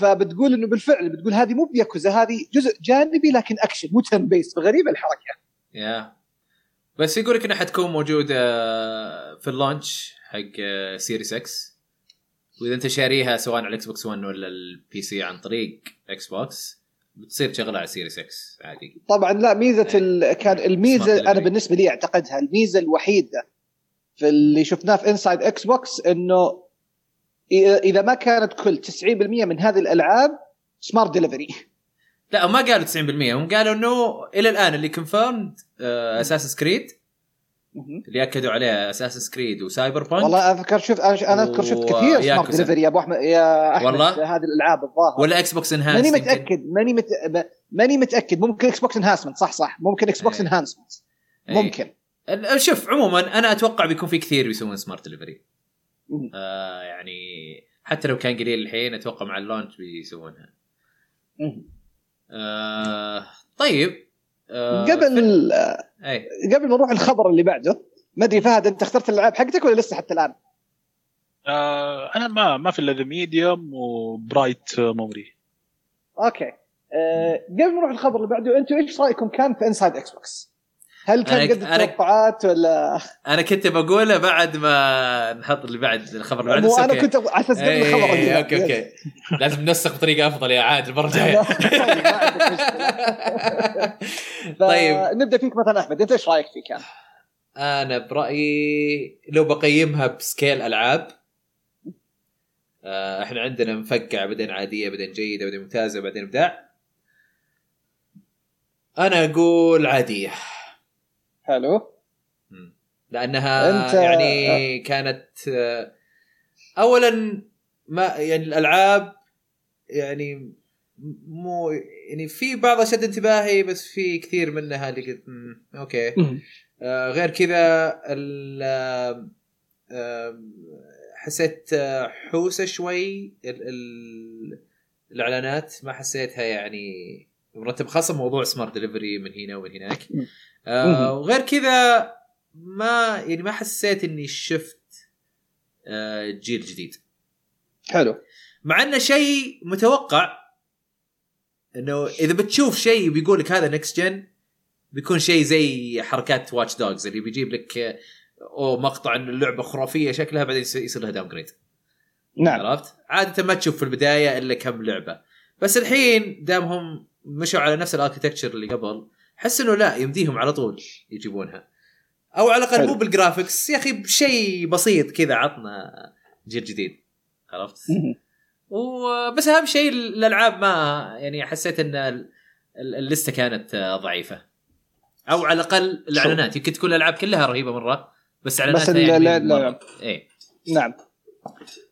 فبتقول انه بالفعل بتقول هذه مو بياكوزا، هذه جزء جانبي لكن اكشن مو تيرن بيس. غريبه الحركه يا yeah. بس يقولك انها حتكون موجوده في اللانش حق سيريس اكس، واذا انت شاريها سواء على الاكس بوكس ون ولا البي سي عن طريق اكس بوكس بتصير شغله على سيريس اكس عادي طبعا. لا ميزه ال... كان الميزه انا بالنسبه لي اعتقدها الميزه الوحيده في اللي شفناه في انسايد اكس بوكس انه اذا ما كانت كل تسعين بالمية من هذه الالعاب سمارت ديليفري. لا ما قالوا تسعين بالمية، هم قالوا انه الى الان اللي كونفيرمد اساسنس كريد اللي اكدوا عليها اساسنس كريد وسايبر بانك. والله اذكر شوف انا اذكر شفت كثير سمارت ديليفري يا ابو احمد يا احمد هذه الالعاب الظاهر ولا اكس بوكس انهانسمنت. ماني متاكد ماني مت... ماني متاكد ممكن اكس بوكس انهانسمنت صح صح ممكن اكس بوكس انهانسمنت ممكن. شوف عموما انا اتوقع بيكون في كثير بيسوون سمارت ديليفري آه يعني حتى لو كان قليل الحين اتوقع مع اللونش بيسوونها. آه طيب آه قبل أي. قبل ما نروح الخبر اللي بعده، ما ادري فهد انت اخترت اللعاب حقتك ولا لسه حتى الان؟ آه انا ما ما في الا ذا ميديوم وبرايت ميموري. اوكي آه قبل ما نروح الخبر اللي بعده، انتوا ايش رايكم كان في انسايد اكس بوكس؟ هل كان قد التوقعات ولا؟ أنا كنت بقوله بعد ما نحط اللي بعد الخبر اللي بعده. أنا كنت أساس قبل الخبر. أوكي أوكي, أوكي. لازم ننسق بطريقة أفضل يا عاد المرة الجاية. طيب نبدأ فيك مثلا أحمد، أنت إيش رأيك فيه كان؟ أنا برأيي لو بقيمها بسكيل ألعاب، إحنا عندنا مفقع بعدين عادية بعدين جيدة بعدين ممتازة بعدين إبداع. أنا أقول عادية. حلو، لأنها يعني كانت أولاً ما يعني الألعاب يعني مو يعني في بعضها شد انتباهي بس في كثير منها اللي قلت أوكي. آه غير كذا ال حسيت حوسة شوي ال ال الإعلانات ما حسيتها يعني مرتب، خاصة موضوع سمارت ديليفري من هنا ومن هناك. آه وغير كذا ما يعني ما حسيت اني شفت آه جيل جديد. حلو، مع انه شيء متوقع انه اذا بتشوف شيء بيقولك هذا نكست جن بيكون شيء زي حركات واتش دوجز اللي بيجيب لك او مقطع ان اللعبه خرافيه شكلها بعدين يصير لها داون جريد. نعم عرفت، عاده ما تشوف في البدايه الا كم لعبه، بس الحين دامهم مشوا على نفس الاركيتكتشر اللي قبل حس انه لا يمديهم على طول يجيبونها، او على الاقل مو بالجرافيكس يا اخي بشيء بسيط كذا عطنا جيل جديد. عرفت وبس اهم شيء الالعاب ما يعني حسيت ان اللسته كانت ضعيفه، او على الاقل الاعلانات يمكن تكون الالعاب كلها رهيبه مره بس اعلاناتها بس يعني لا لا لا. ايه نعم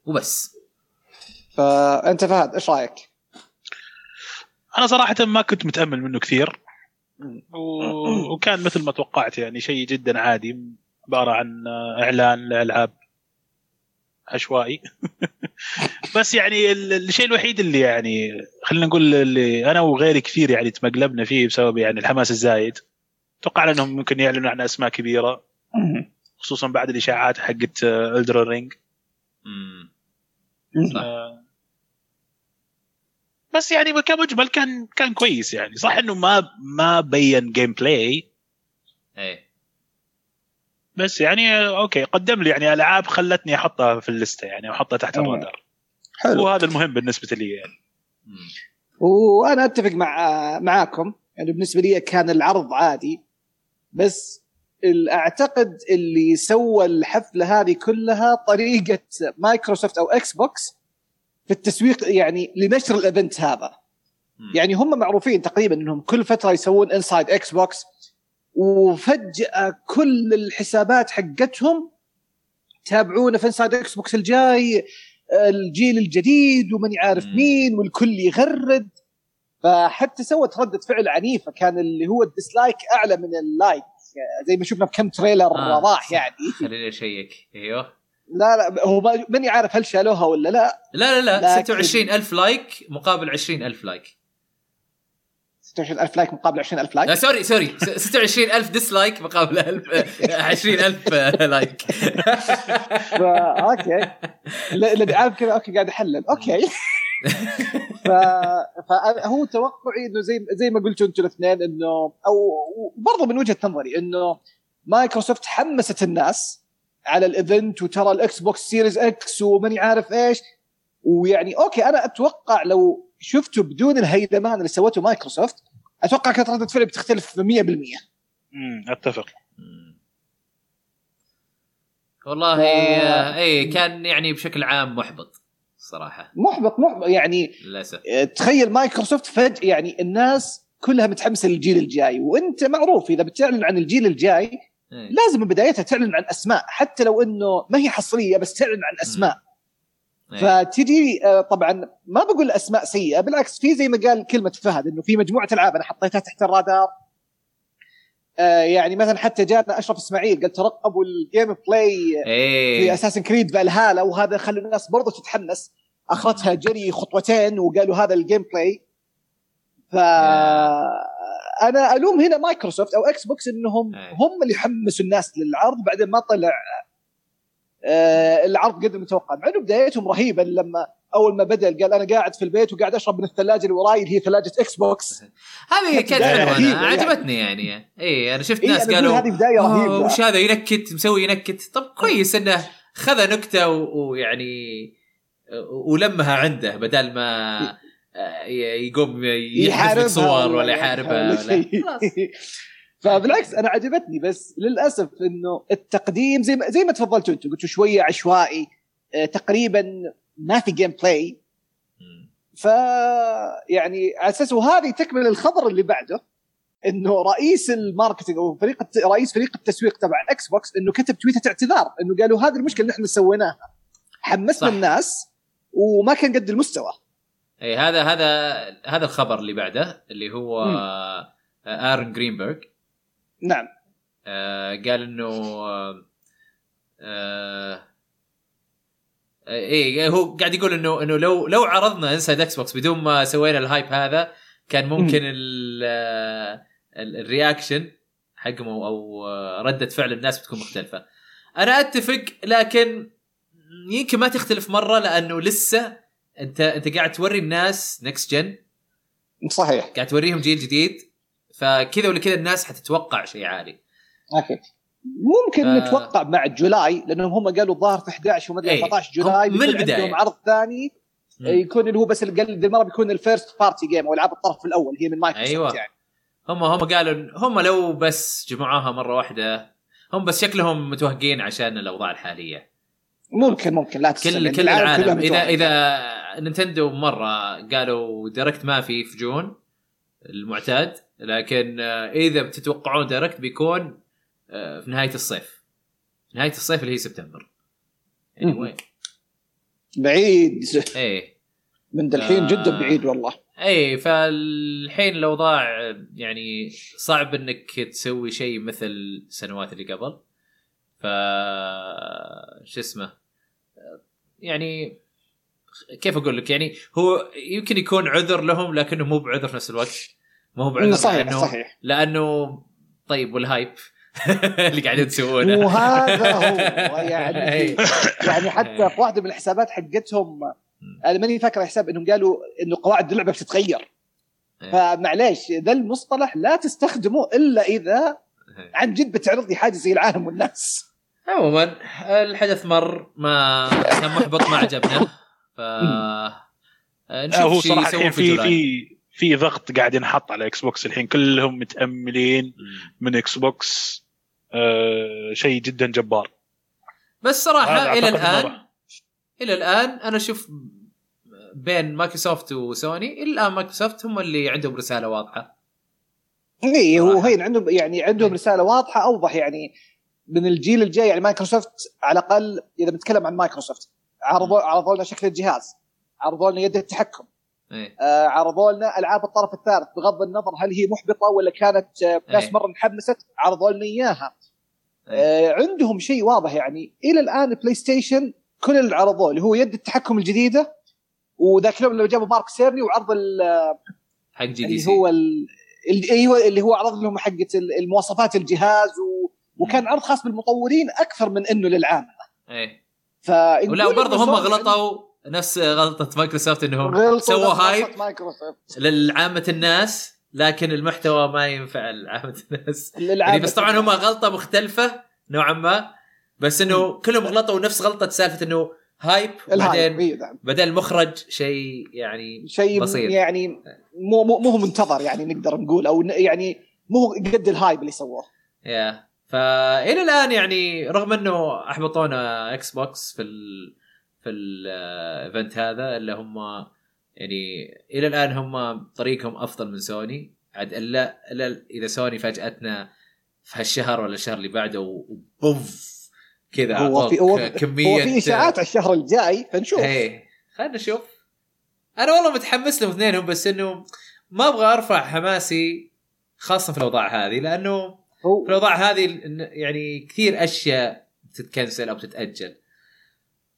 وبس. فانت فهد ايش رايك؟ انا صراحه ما كنت متامل منه كثير وكان مثل ما توقعت يعني شيء جدا عادي، عبارة عن إعلان لألعاب عشوائي. بس يعني الشيء الوحيد اللي يعني خلينا نقول اللي أنا وغيري كثير يعني تمقلبنا فيه بسبب يعني الحماس الزايد، توقع أنهم ممكن يعلنوا عن أسماء كبيرة خصوصا بعد الإشاعات حقت إلدر رينج. بس يعني كمجمل كان كان كويس يعني، صح انه ما ما بين جيم بلاي ايه بس يعني اوكي قدم لي يعني العاب خلتني احطها في اللسته يعني واحطها تحت الرادار. حلو، وهذا المهم بالنسبه لي يعني. وانا اتفق مع معاكم يعني بالنسبه لي كان العرض عادي، بس اعتقد اللي سوى الحفله هذه كلها طريقه مايكروسوفت او اكس بوكس في التسويق يعني لنشر الإيفنت هذا. يعني هم معروفين تقريبا انهم كل فتره يسوون انسايد اكس بوكس، وفجأة كل الحسابات حقتهم تابعونا في انسايد اكس بوكس الجاي الجيل الجديد ومن يعرف مين والكل يغرد، فحتى سوت ردة فعل عنيفة، كان اللي هو الديسلايك أعلى من اللايك زي ما شفنا بكم تريلر آه راح يعني. خليني أشيك. أيوه. لا لا هو من يعرف هل شالوها ولا لا؟ لا لا لا. لكن... ستة وعشرين ألف لايك مقابل عشرين ألف لايك. ستة وعشرين ألف لايك مقابل عشرين ألف لايك. لا سوري سوري ستة وعشرين ألف ديسلايك مقابل ألف عشرين ألف لايك. أوكي. اللي بيعرف كذا أوكي قاعد أحلل أوكي. فهو توقعي إنه زي زي ما قلتوا أنتوا الاثنين إنه، أو برضو من وجهة نظري إنه مايكروسوفت حمست الناس على الإيفنت، وترى الإكس بوكس سيريز إكس ومن يعرف إيش، ويعني أوكي أنا أتوقع لو شفتوا بدون الهيدمان اللي سوته مايكروسوفت أتوقع كانت ردة فعل بتختلف مية بالمية. امم أتفق والله. ف... أي كان يعني بشكل عام محبط صراحة، محبط محبط يعني للأسف. تخيل مايكروسوفت فجأة يعني الناس كلها متحمسة للجيل الجاي، وأنت معروف إذا بتعلن عن الجيل الجاي ايه. لازم من بدايتها تعلن عن أسماء، حتى لو إنه ما هي حصرية بس تعلن عن أسماء ايه. فتجي طبعا ما بقول أسماء سيئة، بالعكس في زي ما قال كلمة فهد إنه في مجموعة ألعاب أنا حطيتها تحت الرادار، آه يعني مثلا حتى جاتنا أشرف إسماعيل قال ترقبوا الجيم بلاي ايه. في أساسن كريد فالهالا، وهذا خلى الناس برضه تتحمس، أخرتها جري خطوتين وقالوا هذا الجيم بلاي. فأنا ألوم هنا مايكروسوفت أو إكس بوكس إنهم هم اللي حمسوا الناس للعرض بعد ما طلع العرض قد المتوقع، مع إنه بدايتهم رهيبة. لما أول ما بدأ قال أنا قاعد في البيت وقاعد أشرب من الثلاجة اللي وراي اللي هي ثلاجة إكس بوكس، هذه كانت حلوة عجبتني يعني. يعني إيه أنا شفت إيه ناس قالوا هذه بداية رهيبة، وش هذا ينكت مسوي ينكت، طب كويس إنه خذ نكتة ويعني ولمها عنده بدل ما يقوم يحرق صور ولا يحاربها. فبالعكس أنا عجبتني، بس للأسف إنه التقديم زي ما زي ما تفضلتوا أنتوا قلتوا شوية عشوائي، تقريبا ما في جيم بلاي، فيعني على أساس وهذه تكمل الخبر اللي بعده إنه رئيس الماركتينج أو فريق رئيس فريق التسويق تبع إكس بوكس إنه كتب تويتر اعتذار إنه قالوا هذه المشكلة نحن سويناها، حمسنا الناس وما كان قد المستوى. اي هذا هذا هذا الخبر اللي بعده اللي هو مم. آرون جرينبرغ نعم آه قال انه آه آه اي هو قاعد يقول انه انه لو لو عرضنا انسايد اكس بوكس بدون ما سوينا الهايب هذا كان ممكن الرياكشن حقه او ردة فعل الناس بتكون مختلفة. انا اتفق، لكن يمكن ما تختلف مرة، لأنه لسه أنت أنت قاعد توري الناس نكس جن، صحيح قاعد توريهم جيل جديد، فكذا ولا كذا الناس حتتوقع شيء عالي. أكيد ممكن ف... نتوقع مع جولاي، لأنهم هم قالوا الظاهر في أحد عشر وما أدري أربعة عشر جولاي من البداية عندهم عرض ثاني يكون اللي هو بس القلب المرة بيكون الفيرست بارتي جيم أو لعب الطرف الأول هي من مايكروسوفت. أيوة. يعني هم هم قالوا هم لو بس جمعوها مرة واحدة، هم بس شكلهم متوهقين عشان الأوضاع الحالية. ممكن ممكن لا تستغل كل العالم. إذا إذا نينتندو مرة قالوا دايركت ما في في جون المعتاد، لكن إذا بتتوقعون دايركت بيكون في نهاية الصيف، نهاية الصيف اللي هي سبتمبر. anyway. بعيد إيه من دالحين آه جدا بعيد والله. إيه فالحين الأوضاع يعني صعب إنك تسوي شيء مثل السنوات اللي قبل. فش اسمه يعني كيف أقول لك، يعني هو يمكن يكون عذر لهم لكنه مو بعذر في نفس الوقت، مو بعذر صحيح لأنه, صحيح. لأنه طيب والهايب اللي قاعدين تسوونه وهذا هو يعني يعني حتى في واحدة من الحسابات حقتهم أنا ماني فاكر حساب إنهم قالوا إنه قواعد اللعبة بتتغير، فمعليش ذا المصطلح لا تستخدمه إلا إذا عن جد بتعرضي حاجة زي العالم والناس. عموما الحدث مر ما كان محبط ما عجبنا، فنشوف شيء يسوون في جولاي. في في ضغط قاعد ينحط على اكس بوكس الحين، كلهم متأملين من اكس بوكس آه شيء جدا جبار. بس صراحة إلى الآن إلى الآن أنا أشوف بين مايكروسوفت وسوني. الآن مايكروسوفت هم اللي عندهم رسالة واضحة. إيه هو هين عندهم يعني عندهم رسالة واضحة أوضح يعني من الجيل الجاي. يعني مايكروسوفت على الأقل إذا بنتكلم عن مايكروسوفت عرضوا عرضوا لنا شكل الجهاز، عرضوا لنا يد التحكم، إيه. آه عرضوا لنا ألعاب الطرف الثالث بغض النظر هل هي محبطة ولا كانت آه ناس إيه. مرة انحمست، عرضوا لنا إياها. إيه. آه عندهم شيء واضح يعني. إلى الآن بلاي ستيشن كل اللي عرضوه اللي هو يد التحكم الجديدة، وذاك اليوم لما جابوا مارك سيرني وعرض حق جي دي سي اللي هو ايوه اللي هو عرض لهم حقه المواصفات الجهاز و... وكان عرض خاص بالمطورين اكثر من انه للعامه. ايه ولا برضه هم غلطوا نفس غلطه مايكروسوفت انهم سووا هايب للعامه الناس لكن المحتوى ما ينفع لعامه الناس يعني. بس طبعا هم غلطه مختلفه نوعا ما، بس انه كلهم غلطوا نفس غلطه سالفه انه هايب وبعدين بدل مخرج شيء يعني شيء بسيط يعني مو مو مو منتظر يعني نقدر نقول، او يعني مو قد الهايب اللي سووه. يا فإلى الآن يعني رغم انه احبطونا اكس بوكس في ال في الايفنت هذا اللي هم يعني إلى الآن هم طريقهم افضل من سوني. عاد الا اذا سوني فاجأتنا في هالشهر ولا الشهر اللي بعده وبوف كذا هو في هو كمية هو في إشاعات الشهر الجاي فنشوف. إيه خلنا نشوف. أنا والله متحمس لهم اثنينهم، بس إنه ما أبغى أرفع حماسي خاصة في الأوضاع هذه، لأنه في الأوضاع هذه يعني كثير أشياء تتكنسل أو تتأجل.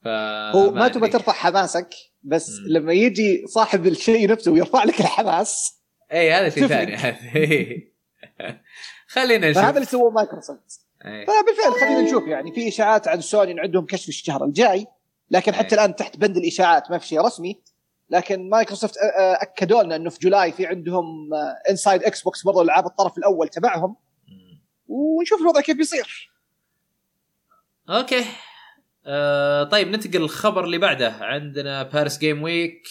هو ما تبى ترفع حماسك بس م. لما يجي صاحب الشيء نفسه ويرفع لك الحماس إيه هذا شيء ثاني. خلينا نشوف هذا اللي سووه مايكروسوفت. أيه. فبالفعل خلينا نشوف يعني في إشاعات عن سوني عندهم كشف الشهر الجاي، لكن حتى أيه. الآن تحت بند الإشاعات ما في شيء رسمي. لكن مايكروسوفت أكدوا لنا إنه في جولاي في عندهم إنسايد إكس بوكس برضو لعاب الطرف الأول تبعهم، ونشوف الوضع كيف بيصير. أوكي أه طيب ننتقل الخبر اللي بعده. عندنا باريس جيم ويك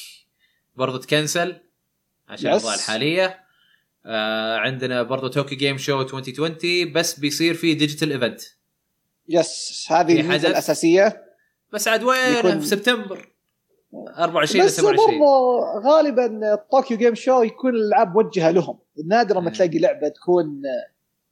برضو تكنسل عشان الوضع الحالية. آه عندنا برضو توكيو جيم شو عشرين عشرين بس بيصير في ديجيتال ايفنت. يس هذه الميزة الأساسية. بس عاد وين بيكون... في سبتمبر أربعة وعشرين بس برضو غالبا توكيو جيم شو يكون الألعاب وجهة لهم. نادرا ما تلاقي لعبة تكون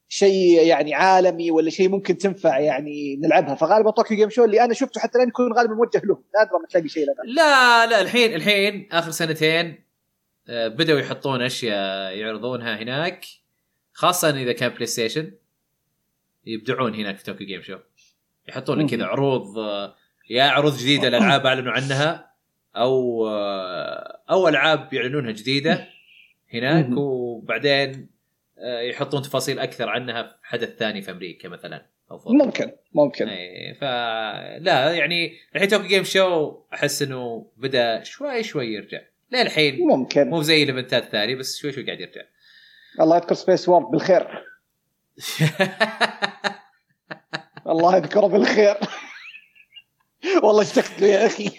شيء يعني عالمي ولا شيء ممكن تنفع يعني نلعبها، فغالبا طوكيو جيم شو اللي انا شفته حتى الان يكون غالبا موجه لهم. نادرا ما تلاقي شيء لعبة. لا لا الحين الحين آخر سنتين بدأوا يحطون أشياء يعرضونها هناك، خاصة إذا كان بلاي ستيشن يبدعون هناك في توكيو جيم شو. يحطون لك كذا عروض، يا عروض جديدة لألعاب أعلنوا عنها أو أو ألعاب يعلنونها جديدة هناك، وبعدين يحطون تفاصيل أكثر عنها في حدث ثاني في أمريكا مثلا أو فوق. ممكن ممكن أي فلا يعني الحين توكيو جيم شو أحس إنه بدأ شوي شوي يرجع. لا الحين ممكن مو زي الايفنتات الثانية بس شوي شوي قاعد يرجع. الله يذكر سبيس وورد بالخير. الله يذكره بالخير. والله اشتقت له يا أخي.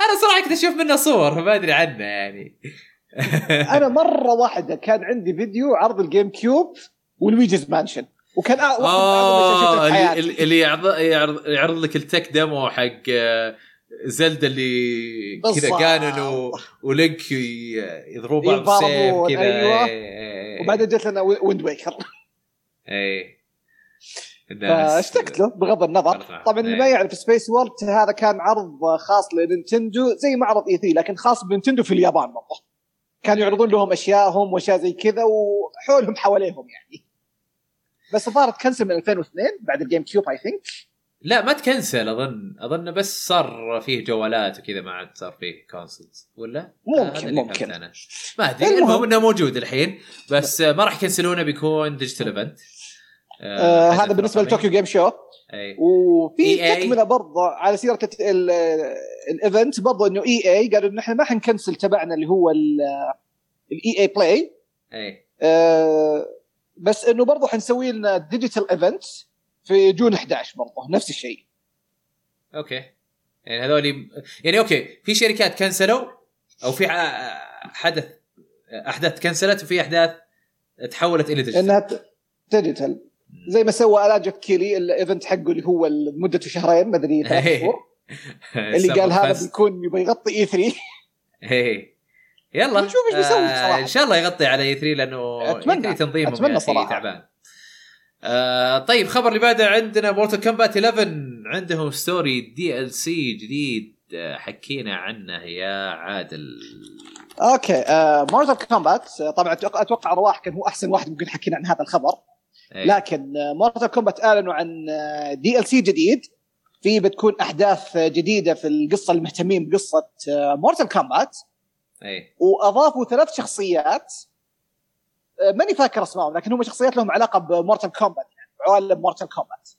أنا صراحة كنت أشوف منه صور ما أدري عنه يعني. أنا مرة واحدة كان عندي فيديو عرض الجيم كيوب والويجز مانشن، وكان آه اللي يعرض يعرض لك التك ديمو حق زلدة اللي كذا قانون ولينك يضرب بعض السيف كذا. أيوة. ايه. وبعدها جت لنا ويند ويكر. اي اشتقت له بغض النظر طبعا. ايه. اللي ما يعرف سبيس وورلد هذا كان عرض خاص لنينتندو زي معرض اي ثري لكن خاص بنينتندو في اليابان برضه. كانوا يعرضون لهم اشياءهم واشياء زي كذا وحولهم حواليهم يعني. بس صارت كنسل من ألفين واثنين بعد الجيم كيوب اي ثينك. لا ما تكنسل أظن أظن بس صار فيه جوالات وكذا ما عاد صار فيه كونسولز ولا ممكن ممكن ما أدري. المهم إنه موجود الحين بس ما راح يكنسلونه، بيكون ديجيتال إيفنت. آه هذا بالنسبة لتوكيو جيم شو. أي. وفي تكملة برضه على سيرة الإيفنت برضه إنه إي إي قالوا إن إحنا ما حنكنسل تبعنا اللي هو الإي إي بلاي. أي. آه بس إنه برضه حنسوي لنا ديجيتال إيفنت في جون أحد عشر برضه نفس الشيء. اوكي يعني هذول يعني اوكي في شركات كنسلوا او في حدث احداث كنسلت وفي احداث تحولت الى ديجيتال انها ديجيتال زي ما سوى الاجف كيلي الايفنت حقه اللي هو مدته شهرين ما ادري ثلاث شهور اللي قال هذا بيكون يبغى يغطي اي ثري. ايه يلا نشوف ايش بيسوي صراحه. ان شاء الله يغطي على اي ثري لانه اتمنى تنظيمه تعبان. آه طيب خبر اللي بعده عندنا مورتال كومبات إحدى عشر عندهم ستوري دي ال سي جديد حكينا عنه يا عادل. اوكي مورتال uh, كومبات طبعا اتوقع رواح كان هو احسن واحد ممكن حكينا عن هذا الخبر. أي. لكن مورتال كومبات اعلنوا عن دي ال سي جديد فيه بتكون احداث جديده في القصه المهتمين بقصه مورتال كومبات. اي واضافوا ثلاث شخصيات ماني فاكر اسمائهم لكن هم شخصيات لهم علاقه بمورتال كومبات يعني عالم مورتال كومبات.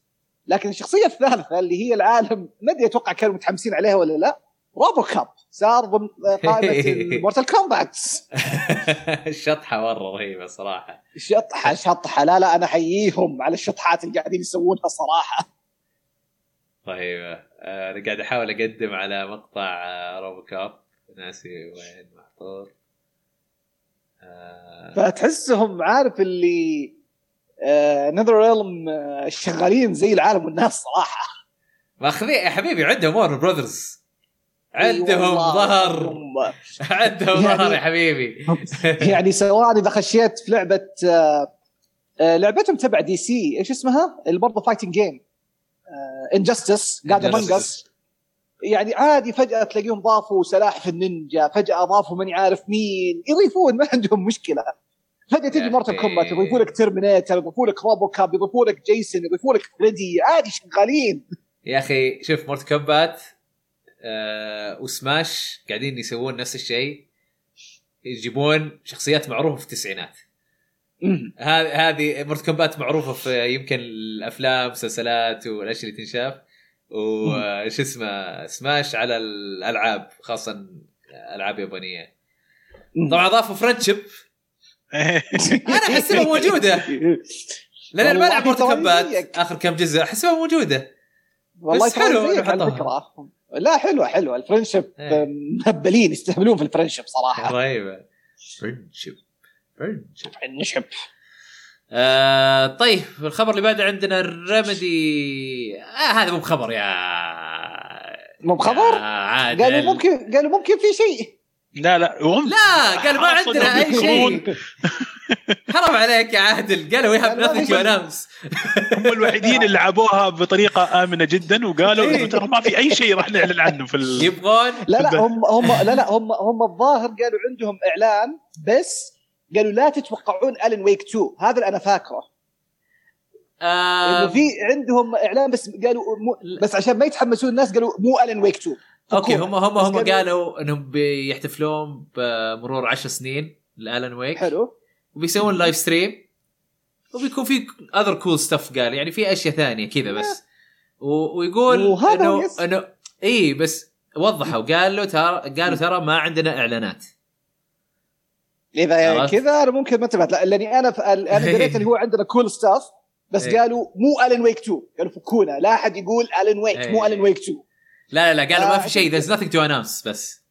لكن الشخصيه الثالثه اللي هي العالم ما ادري اتوقع كانوا متحمسين عليها ولا لا، روبو كاب صار ضمن قائمه مورتال كومبات. شطحه مره رهيبه صراحه، شطحه شطحه لا لا انا احييهم على الشطحات اللي قاعدين يسوونها صراحه رهيبه. انا قاعد احاول اقدم على مقطع روبو كاب ناسي وين محطوط. فتحسهم عارف اللي نذر ريلم الشغالين زي العالم والناس صراحة. ما خذي يا حبيبي عندهم وارن براذرز عندهم ظهر عندهم ظهر يا حبيبي. يعني سواء إذا خشيت في لعبة لعبتهم تبع دي سي إيش اسمها اللي برضه فايتنج جيم إنجستس قاعد منقص يعني عادي فجأة تلاقيهم ضافوا سلاحف النينجا، فجأة ضافوا من يعرف مين يضيفون ما عندهم مشكلة. فجأة تجي مورتال كومبات يضيفوا لك تيرمينيتر يضيفوا لك روبو كاب يضيفوا لك جيسون يضيفوا لك فريدي عادي شغالين. يا أخي شوف مورتال كومبات آه وسماش قاعدين يسوون نفس الشيء، يجيبون شخصيات معروفة في التسعينات. هذه هذه مورتال كومبات معروفة في يمكن الأفلام مسلسلات والأشياء اللي تنشاف، وش اسمه سماش على الألعاب خاصة ألعاب يابانية. طبعا أضافوا فرنشيب أنا أحسبها موجودة لأن الملعب مرتكبات آخر كم جزء أحسبها موجودة والله حلوة. لا حلوة حلوة الفرنشيب مهبلين يستهبلون في الفرنشيب صراحة رهيبة. فرنشيب فرنشيب فرنشيب آه. طيب الخبر اللي بعده عندنا الرمدي. آه هذا مو بخبر يا مو بخبر آه قالوا ممكن قالوا ممكن في شيء لا لا وهم لا قالوا ما عندنا أي شيء. حرام عليك يا عادل قالوا يهب نفسك ونامس. هم الوحيدين اللي لعبوها بطريقة آمنة جدا وقالوا ترى ما في أي شيء راح نعلن عنه في ال... يبغون لا لا هم هم لا لا هم هم الظاهر قالوا عندهم إعلان بس قالوا لا تتوقعون ألين ويك اثنين هذا اللي أنا فاكره آه. في عندهم إعلان بس قالوا مو بس عشان ما يتحمسون الناس قالوا مو ألين ويك اثنين. أوكي هم هم هم قالوا, قالوا إنهم بيحتفلون بمرور عشر سنين لألين ويك حلو وبيسوون لايف ستريم وبيكون في other cool stuff قال يعني في أشياء ثانية كذا بس و... ويقول إنه إنه إيه بس وضحوا قالوا ترى قالوا ترى ما عندنا إعلانات إذا كذا أنا ممكن ما تبعت لا لأني أنا أنا قريت اللي هو عندنا كول ستاف بس هي. قالوا مو ألين ويك اثنين قالوا فكونا لا أحد يقول ألين ويك هي. مو ألين ويك اثنين لا لا لا قالوا آه. ما في شيء there's nothing to announce بس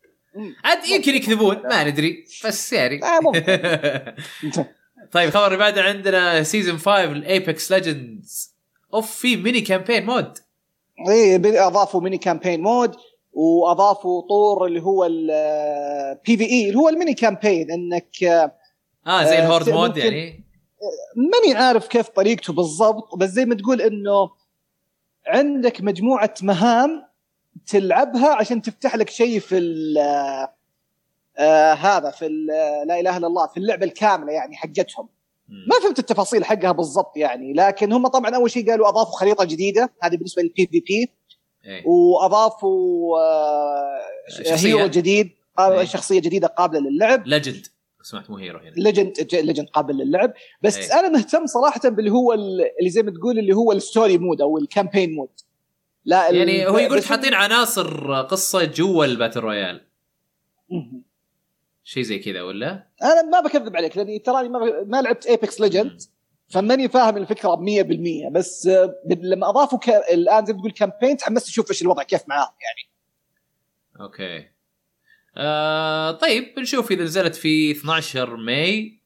عاد يمكن يكذبون ما ندري بس يعني آه ممكن. طيب خبر بعد عندنا سيزون خمسة الأيبكس ليجندز أوف في ميني كامبين مود. إيه أضافوا ميني كامبين مود واضافوا طور اللي هو البي في اي اللي هو الميني كامبين انك اه زي الهورد آه مود يعني ماني عارف كيف طريقته بالضبط بس زي ما تقول انه عندك مجموعه مهام تلعبها عشان تفتح لك شيء في آه هذا في لا اله الا الله في اللعبه الكامله يعني حقتهم ما فهمت التفاصيل حقها بالضبط يعني. لكن هم طبعا اول شيء قالوا اضافوا خريطه جديده هذه بالنسبه للبي في بي أي. واضافوا هيرو جديد أي. شخصيه جديده قابله للعب ليجند سمعت مو هيرو هنا ليجند ليجند قابل للعب بس أي. انا مهتم صراحه باللي هو اللي زي ما تقول اللي هو الستوري مود او الكامبين مود لا يعني هو يقول حاطين عناصر قصه جوا الباتل رويال شيء زي كذا ولا انا ما بكذب عليك لاني تراني ما, ما لعبت ايبكس ليجند فماني فاهم الفكرة بمية بالمية بس لما أضافوا ك... الآن زي بتقول كامبين تحمست أشوف إيش الوضع كيف معاه يعني. أوكي آه طيب بنشوف إذا نزلت في اثنا عشر ماي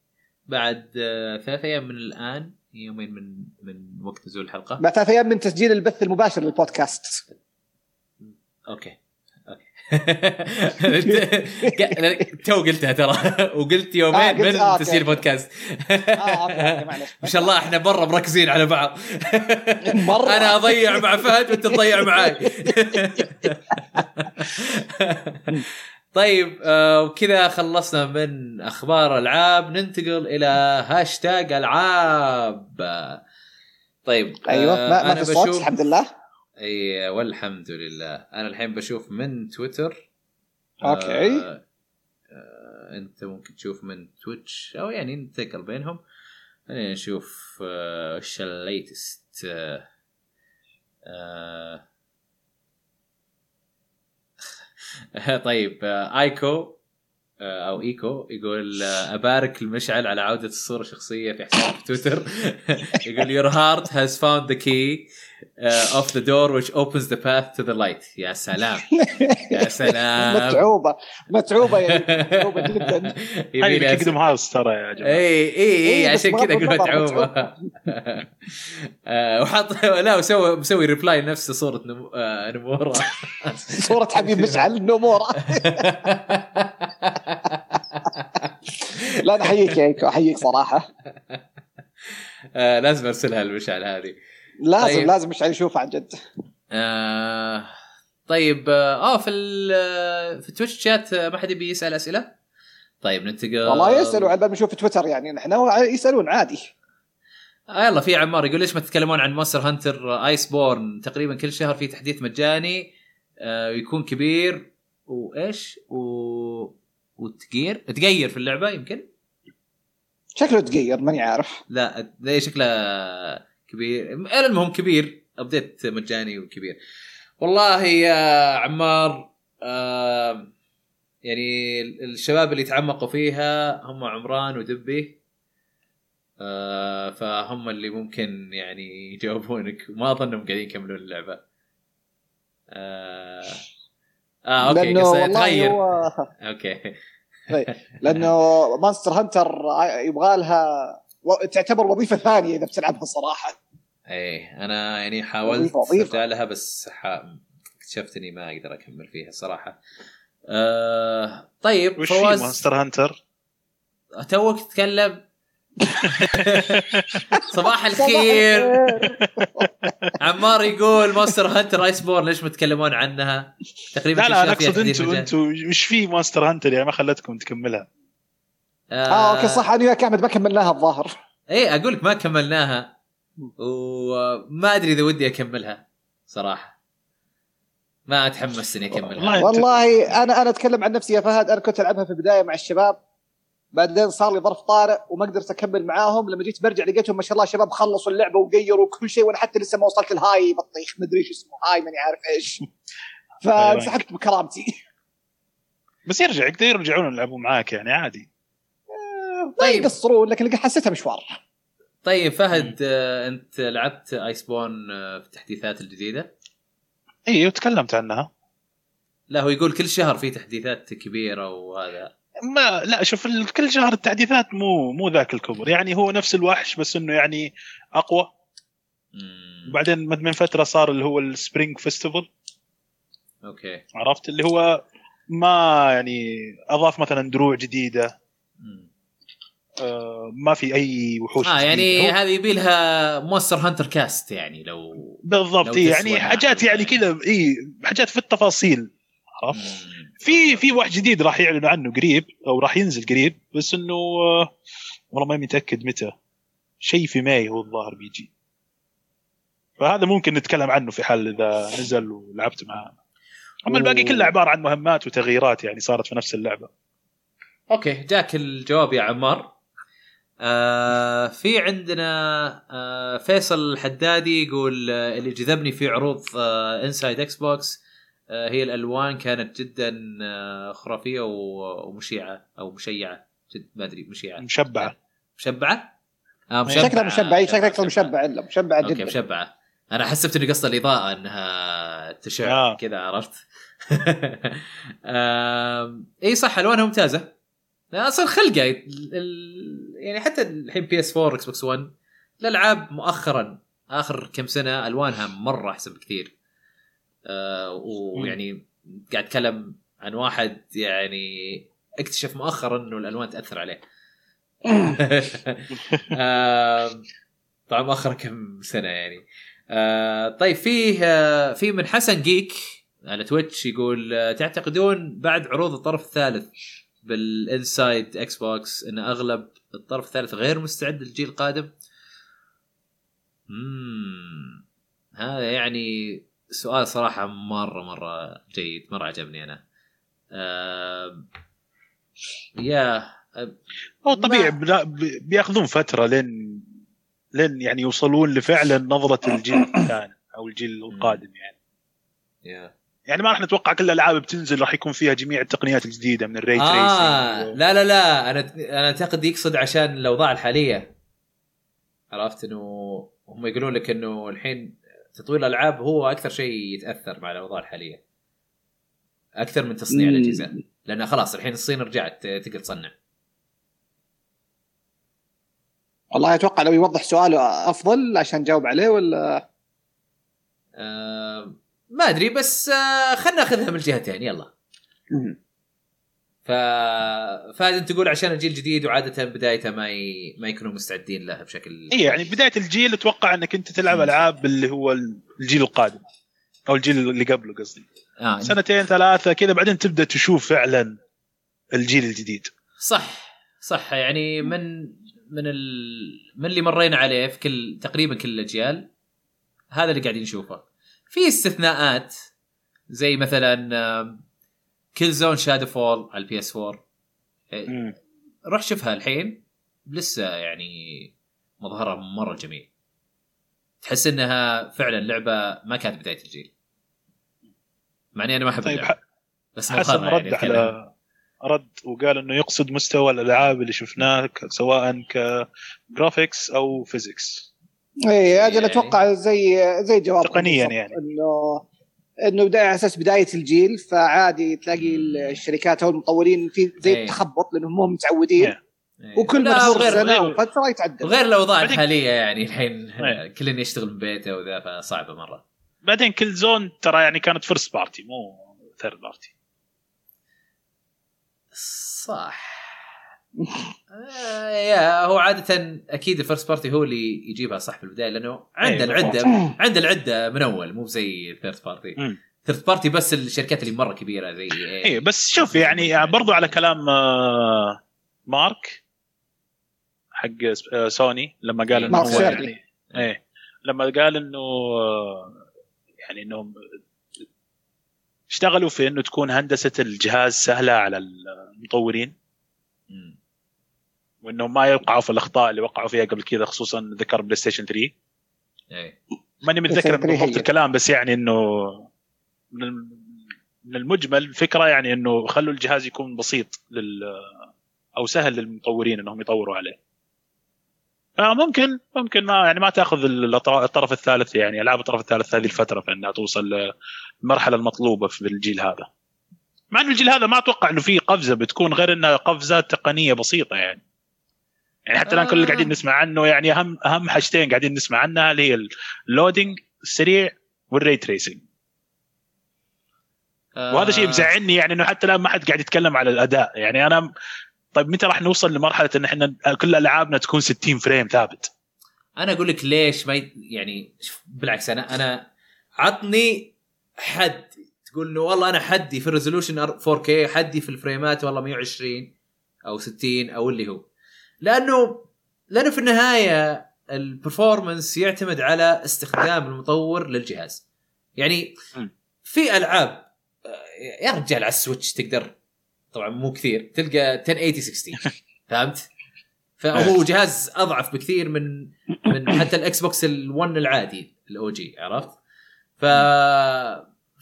بعد آه ثلاثة أيام من الآن يومين من من وقت نزول الحلقة بعد ثلاثة أيام من تسجيل البث المباشر للبودكاست اوكي اوكي تو قلتها ترى وقلت يومين من تسجيل بودكاست. ان شاء الله احنا برا مركزين على بعض. انا اضيع مع فهد وانت تضيع معي. طيب وكذا خلصنا من اخبار العاب، ننتقل الى هاشتاج العاب. طيب ايوه ما, ما في صوت بشوف... الحمد لله. اي والحمد لله. انا الحين بشوف من تويتر. اوكي آه... آه... انت ممكن تشوف من تويتش او يعني ننتقل بينهم. خلينا نشوف ايش آه... الليتست آه... آه... طيب ايكو او ايكو يقول ابارك المشعل على عوده الصوره الشخصيه في حساب تويتر. يقول your heart has found the key uh, of the door which opens the path to the light. يا سلام يا سلام. متعوبه متعوبه يعني متعوبه جدا. يبي تقدم هاوس ترى يا جماعه. اي اي اي عشان كذا قلت متعوبه. وحط لا وسوي مسوي ريبلاي نفس صوره نموره. صوره حبيب مشعل نموره. لا نحييك يا ايكو، احييك صراحه. آه لازم ارسلها المشعل هذه، لازم. طيب. لازم مشعل يشوفها عن جد. آه طيب اه في في تويتش شات ما حد بيسال اسئله. طيب ننتقل. والله يسالوا عاد بنشوف تويتر يعني نحن يسالون عادي. آه يلا في عمار يقول ليش ما تتكلمون عن مونستر هانتر ايس بورن؟ تقريبا كل شهر في تحديث مجاني آه يكون كبير وايش و وتغير تغير في اللعبه. يمكن شكله تغير ماني عارف. لا ده شكله كبير. المهم كبير ابديت مجاني وكبير. والله يا عمار آه يعني الشباب اللي تعمقوا فيها هم عمران ودبي آه فهم اللي ممكن يعني يجاوبونك. ما اظنهم قاعدين يكملون اللعبه. آه اه اوكي قصه تغير هو... اوكي لانه مونستر هانتر يبغى لها تعتبر وظيفه ثانيه اذا بتلعبها صراحه. اي انا يعني حاولت استعلها بس اكتشفت اني ما اقدر اكمل فيها صراحه. آه... طيب فواز مونستر هانتر توك تتكلم. صباح الخير. عمار يقول مونستر هانتر ايس بورن ليش ما تتكلمون عنها؟ تقريبا لا لا انا اقصد انتم انتم وش في مونستر هانتر يعني ما خلتكم تكملها. اه, آه اوكي صح. انا كامل ما كملناها الظاهر. ايه اقولك ما كملناها وما ادري اذا ودي اكملها صراحه. ما اتحمس اني اكملها والله. انا انا اتكلم عن نفسي يا فهد. انا كنت العبها في البدايه مع الشباب، بعدين صار لي ظرف طارئ وما قدرت اكمل معاهم. لما جيت برجع لقيتهم ما شاء الله شباب خلصوا اللعبه وغيروا كل شيء وانا حتى لسه ما وصلت الهاي بطيخ مدري ايش اسمه هاي ماني عارف ايش. فانسحبت بكرامتي. بس يرجع يقدر يرجعون يلعبوا معاك يعني عادي. طيب قصروا لكن حسيتها مشوار. طيب فهد آه انت لعبت ايسبون آه في التحديثات الجديده؟ ايوه تكلمت عنها. لا هو يقول كل شهر في تحديثات كبيره وهذا ما لا شوف كل شهر التحديثات مو مو ذاك الكبر يعني. هو نفس الوحش بس انه يعني اقوى. وبعدين من فتره صار اللي هو السبرينج فيستيفال. اوكي عرفت اللي هو ما يعني اضاف مثلا دروع جديده. آه ما في اي وحوش اه يعني هذه يبي لها مونستر هانتر كاست يعني لو بالضبط. لو يعني حاجات يعني كذا اي حاجات في التفاصيل. عرفت في في واحد جديد راح يعلن عنه قريب او راح ينزل قريب بس انه والله ما متاكد متى. شيء في ماي هو الظاهر بيجي. فهذا ممكن نتكلم عنه في حال اذا نزل ولعبت معاه. اما الباقي كله عباره عن مهمات وتغييرات يعني صارت في نفس اللعبه. اوكي جاك الجواب يا عمار. آه في عندنا آه فيصل الحدادي يقول آه اللي جذبني في عروض آه انسايد اكس بوكس هي الألوان كانت جدا خرافية ومشيعة أو مشيعة جد ما أدري. مشيعة مشبعة مشبعة آه مشبعة شكلها مشبعة شكلها مشبعة إلا مشبعة جدا. أوكي مشبعة. أنا حسبت إن قصة الإضاءة أنها تشع آه. كذا عرفت. آه إيه صح ألوانها ممتازة أصلا خلقة يعني. حتى الحين بي إس فور إكس بوكس ون الألعاب مؤخرا آخر كم سنة ألوانها مرة أحسن بكثير. ويعني قاعد أتكلم عن واحد يعني اكتشف مؤخرا إنه الألوان تأثر عليه. طبعا مؤخرا كم سنة يعني. طيب فيه في من حسن جيك على تويتش يقول: تعتقدون بعد عروض الطرف الثالث بالإنسايد إكس بوكس إن أغلب الطرف الثالث غير مستعد للجيل القادم؟ مم. هذا يعني سؤال صراحة مرة مرة جيد، مرة عجبني أنا. أه... يا أه... أو طبيعي ما... بيأخذون فترة لين لين يعني يوصلون لفعلا نظرة الجيل الثاني أو الجيل القادم يعني. يا. يعني ما راح نتوقع كل الألعاب بتنزل راح يكون فيها جميع التقنيات الجديدة من الري تريسينج. آه و... لا لا لا أنا أنا أعتقد يقصد عشان الأوضاع الحالية. عرفت إنه هم يقولون لك إنه الحين تطوير الألعاب هو أكثر شيء يتأثر مع الأوضاع الحالية أكثر من تصنيع الأجهزة، لأن خلاص الحين الصين رجعت تقدر تصنع. والله أتوقع لو يوضح سؤاله أفضل عشان جاوب عليه ولا أه ما أدري، بس خلنا نأخذها من الجهتين يلا. ففادن تقول عشان الجيل الجديد وعادة بدايته ما ي... ما يكونوا مستعدين لها بشكل إيه يعني بداية الجيل أتوقع أنك أنت تلعب ألعاب اللي هو الجيل القادم أو الجيل اللي قبله قصدي آه. سنتين ثلاثة كذا بعدين تبدأ تشوف فعلا الجيل الجديد. صح صح يعني من من ال... من اللي مرينا عليه في كل تقريبا كل الأجيال هذا اللي قاعدين نشوفه، في استثناءات زي مثلا كل زون شادو فول على البي اس فور. روح شوفها الحين لسه يعني مظهرها مرة جميل، تحس انها فعلا لعبة ما كانت بداية الجيل. معني انا ما احب اللعبة بس حسن رد يعني على رد وقال انه يقصد مستوى الالعاب اللي شفناه سواء كجرافيكس او فيزيكس. اي هذا يعني اتوقع زي زي جواب تقنيا يعني انه انه بدايه اساس بدايه الجيل، فعادي تلاقي الشركات او المطورين في زي أيه. تخبط لانهم مو متعودين أيه. وكل مره سنه وفتره يتعدل غير الاوضاع الحاليه يعني الحين أيه. كلنا يشتغل من بيته وذا فصعبه مره. بعدين كل زون ترى يعني كانت فيرست بارتي مو ثيرد بارتي. صح آه يا هو عادة أكيد الفيرست بارتي هو اللي يجيبها صح في البداية لأنه عنده العدة عنده العدة من أول مو زي الثيرد بارتي. الثيرد بارتي بس الشركات اللي مرة كبيرة زي إيه إيه بس شوف يعني برضو على كلام مارك حق سوني لما قال إنه هو يعني إيه لما قال إنه يعني إنهم اشتغلوا في إنه تكون هندسة الجهاز سهلة على المطورين وإنه ما يوقعوا في الأخطاء اللي وقعوا فيها قبل كذا، خصوصاً ذكر بلاي ستيشن ثلاثة. إيه. ماني متذكر بالضبط الكلام بس يعني إنه من المجمل الفكرة يعني إنه خلوا الجهاز يكون بسيط لل أو سهل للمطورين إنهم يطوروا عليه. آه ممكن ممكن ما يعني ما تأخذ الطرف الثالث يعني ألعاب الطرف الثالث هذه الفترة فإنها توصل للمرحلة المطلوبة في الجيل هذا. مع إنه الجيل هذا ما أتوقع إنه فيه قفزة بتكون غير إنها قفزات تقنية بسيطة يعني. يعني حتى الآن آه. كل اللي قاعدين نسمع عنه يعني أهم أهم حاجتين قاعدين نسمع عنها اللي هي اللودينج السريع والري تريسينج آه. وهذا شيء مزعلني يعني إنه حتى الآن ما حد قاعد يتكلم على الأداء يعني أنا طيب متى راح نوصل لمرحلة إن إحنا كل ألعابنا تكون ستين فريم ثابت؟ أنا أقول لك ليش ما يعني بالعكس أنا أنا عطني حد تقول إنه والله أنا حدي في الريزولوشن فور كي حدي في الفريمات والله مية وعشرين أو ستين أو اللي هو لأنه لأنه في النهاية البرفورمانس يعتمد على استخدام المطور للجهاز. يعني في ألعاب يا رجال على السويتش تقدر طبعا مو كثير تلقى عشرة ثمانين ستين فهمت؟ فهو جهاز أضعف بكثير من من حتى الأكس بوكس الون العادي الأو جي عرفت؟ ف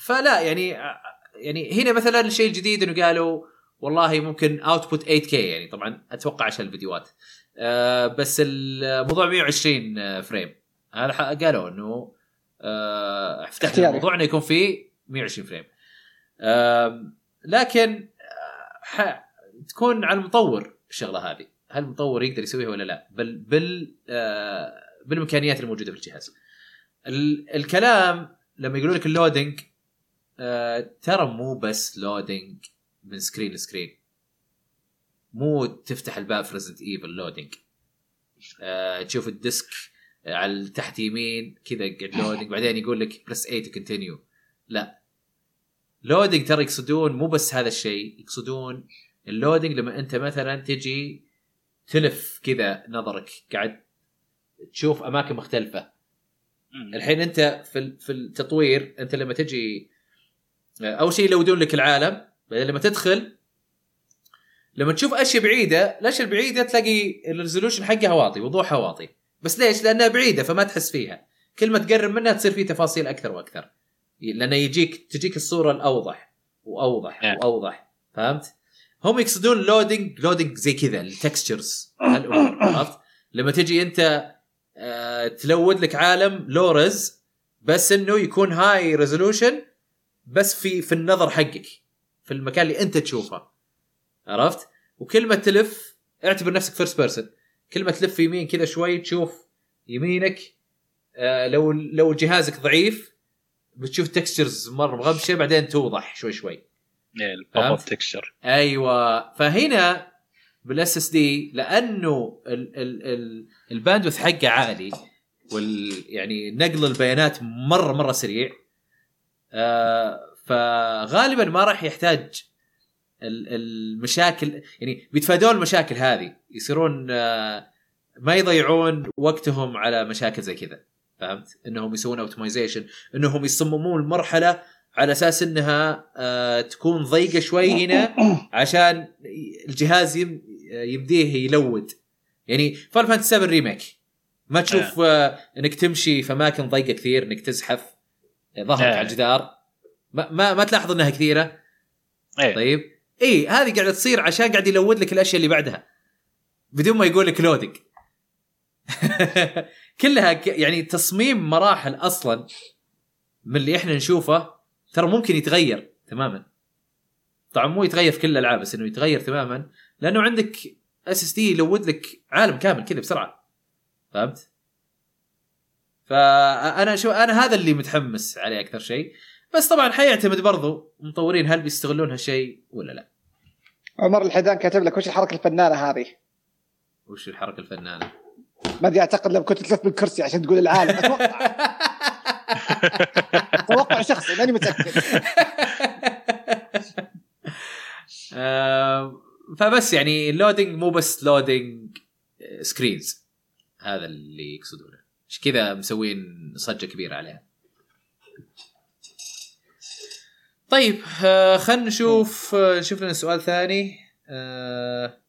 فلا يعني يعني هنا مثلا الشيء الجديد إنه قالوا والله ممكن اوتبوت ايت كي يعني طبعا اتوقع عشان الفيديوهات أه بس الموضوع مية وعشرين فريم هذا قالوا انه أه فتحت الموضوع انه يكون فيه مية وعشرين فريم أه لكن تكون على المطور الشغله هذه هل المطور يقدر يسويها ولا لا بال بال أه بالامكانيات الموجوده في الجهاز. الكلام لما يقولوا لك اللودينج آه، ترى مو بس لودينج من سكرين لسكرين، مو تفتح الباب في ريزنت ايفل لودينج، آه، تشوف الديسك على تحت يمين كذا قاعد لودينج، بعدين يقول لك بريس اي تو كونتينيو. لا لودينج ترى يقصدون مو بس هذا الشيء، يقصدون اللودينج لما انت مثلا تجي تلف كذا نظرك قاعد تشوف اماكن مختلفه. الحين انت في في التطوير انت لما تجي اول شيء يلودون لك العالم، بعدين لما تدخل لما تشوف اشياء بعيده، الاشياء البعيده تلاقي الريزولوشن حقها واطي، وضوحها واطي، بس ليش؟ لانها بعيده فما تحس فيها. كل ما تقرب منها تصير فيه تفاصيل اكثر واكثر، لان يجيك تجيك الصوره الاوضح واوضح واوضح. فهمت؟ هم يقصدون لودينج لودينج زي كذا التكستشرز هالامور. لما تجي انت أه، تلود لك عالم لورز، بس انه يكون هاي ريزولوشن، بس في في النظر حقك في المكان اللي انت تشوفه. عرفت؟ وكلمه تلف اعتبر نفسك فيرست بيرسون، كلمه تلف يمين كذا شوي تشوف يمينك، أه لو لو جهازك ضعيف بتشوف تكستشرز مره بغبشه، بعدين توضح شوي شوي البوب تكستشر. ايوه، فهنا بالاس اس دي لانه ال ال ال الباندوث حقه عالي، وال يعني نقل البيانات مره مره سريع، آه فغالبا ما راح يحتاج المشاكل، يعني بيتفادون المشاكل هذه، يصيرون آه ما يضيعون وقتهم على مشاكل زي كذا. فهمت؟ انهم يسوون اوبتمايزيشن، انهم يصممون المرحله على اساس انها آه تكون ضيقه شوي هنا عشان الجهاز يم يمديه يلود. يعني فاينل فانتسي سفن ريميك ما تشوف آه. انك تمشي في اماكن ضيقه كثير، انك تزحف ظهرك آه. على الجدار، ما ما, ما تلاحظ انها كثيره. آه. طيب اي هذه قاعده تصير عشان قاعد يلود لك الاشياء اللي بعدها بدون ما يقول لك لودينج. كلها ك... يعني تصميم مراحل اصلا من اللي احنا نشوفه ترى ممكن يتغير تماما. طبعا مو يتغير في كل الالعاب، بس انه يتغير تماما، لانه عندك اس اس دي يلود لك عالم كامل كذا بسرعه. فهمت؟ فانا شو انا هذا اللي متحمس عليه اكثر شيء، بس طبعا حيعتمد برضو مطورين هل بيستغلون هالشيء ولا لا. عمر الحدان كاتب لك وش الحركه الفنانه هذه؟ وش الحركه الفنانه؟ ما ادري، اعتقد لو كنت تلف بالكرسي عشان تقول العالم اتوقع. توقع شخصي ماني متاكد. آه فبس يعني اللودينج مو بس لودينج سكرينز، هذا اللي يقصدونه، مش كذا مسوين صجة كبيرة عليها. طيب آه خلنا نشوف آه نشوف لنا سؤال ثاني. آه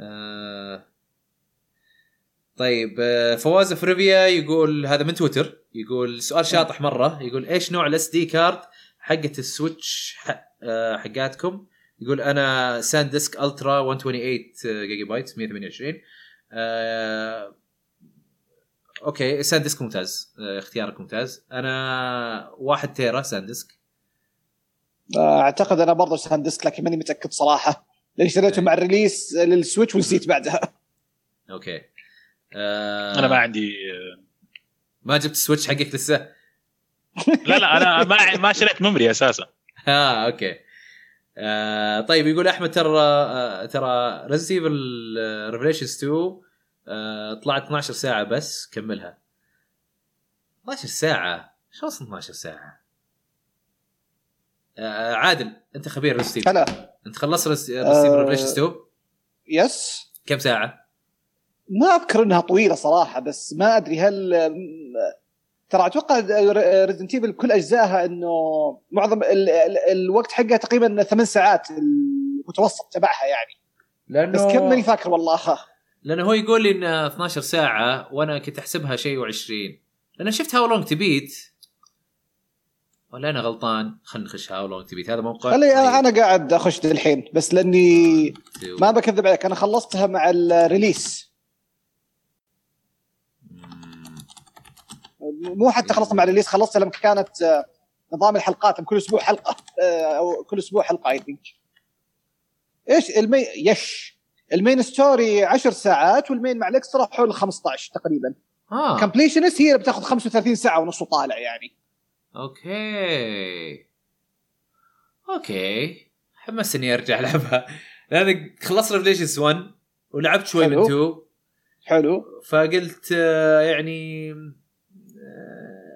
آه طيب آه فواز فريفيا يقول، هذا من تويتر، يقول سؤال شاطح مرة، يقول ايش نوع الاس دي كارد حقة السويتش حقاتكم؟ يقول انا ساند ديسك الترا مية وثمانية وعشرين جيجا بايت مية وثمانية وعشرين. آه، اوكي ساند ديسك ممتاز، آه، اختيارك ممتاز. انا واحد تيرا ساند ديسك. اعتقد انا برضه ساند ديسك، لكن ماني متاكد صراحه ليش اشتريته مع الريليس للسويتش ونسيت بعدها. اوكي آه، انا ما عندي، ما جبت السويتش حقك لسه. لا لا انا ما ما شريت ميموري اساسا. ها اوكي آه، طيب يقول احمد ترى آه، ترى ريزيف ريفليشنز تو آه، طلعت اثنتي عشرة ساعه بس كملها. اثنتي عشرة ساعه؟ شو اصلا اثنتي عشرة ساعه؟ آه، عادل انت خبير ريزيف، انت خلصت ريزيف ريفليشنز تو؟ يس. كم ساعه؟ ما اذكر انها طويله صراحه، بس ما ادري هل ترى اتوقع ريزنت ايفل كل اجزائها انه معظم ال ال الوقت حقها تقريبا ثمان ساعات المتوسط تبعها يعني، لانه بس كم ماني فاكر والله، لانه هو يقول لي ان اثنتي عشرة ساعه وانا كنت احسبها شيء وعشرين، لان شفت هاو لونج تبيت ولا انا غلطان؟ خلينا نخش هاو لونج تبيت، هذا موقع انا انا قاعد اخش الحين، بس لاني ما بكذب عليك انا خلصتها مع الريليس، مو حتى خلصت مع الريليس، خلصت لما كانت نظام الحلقات كل اسبوع حلقه او كل اسبوع حلقه. اي ثينك ايش المي يش المين ستوري عشر ساعات، والمين مع الاكسترا حول خمسة عشر تقريبا. اه كومبليشنس هي بتاخذ خمسة وثلاثين ساعه ونص طالع يعني. اوكي اوكي حمسني ارجع العبها لان خلصت ريفليشنز واحد ولعبت شوي من اثنين حلو فقلت يعني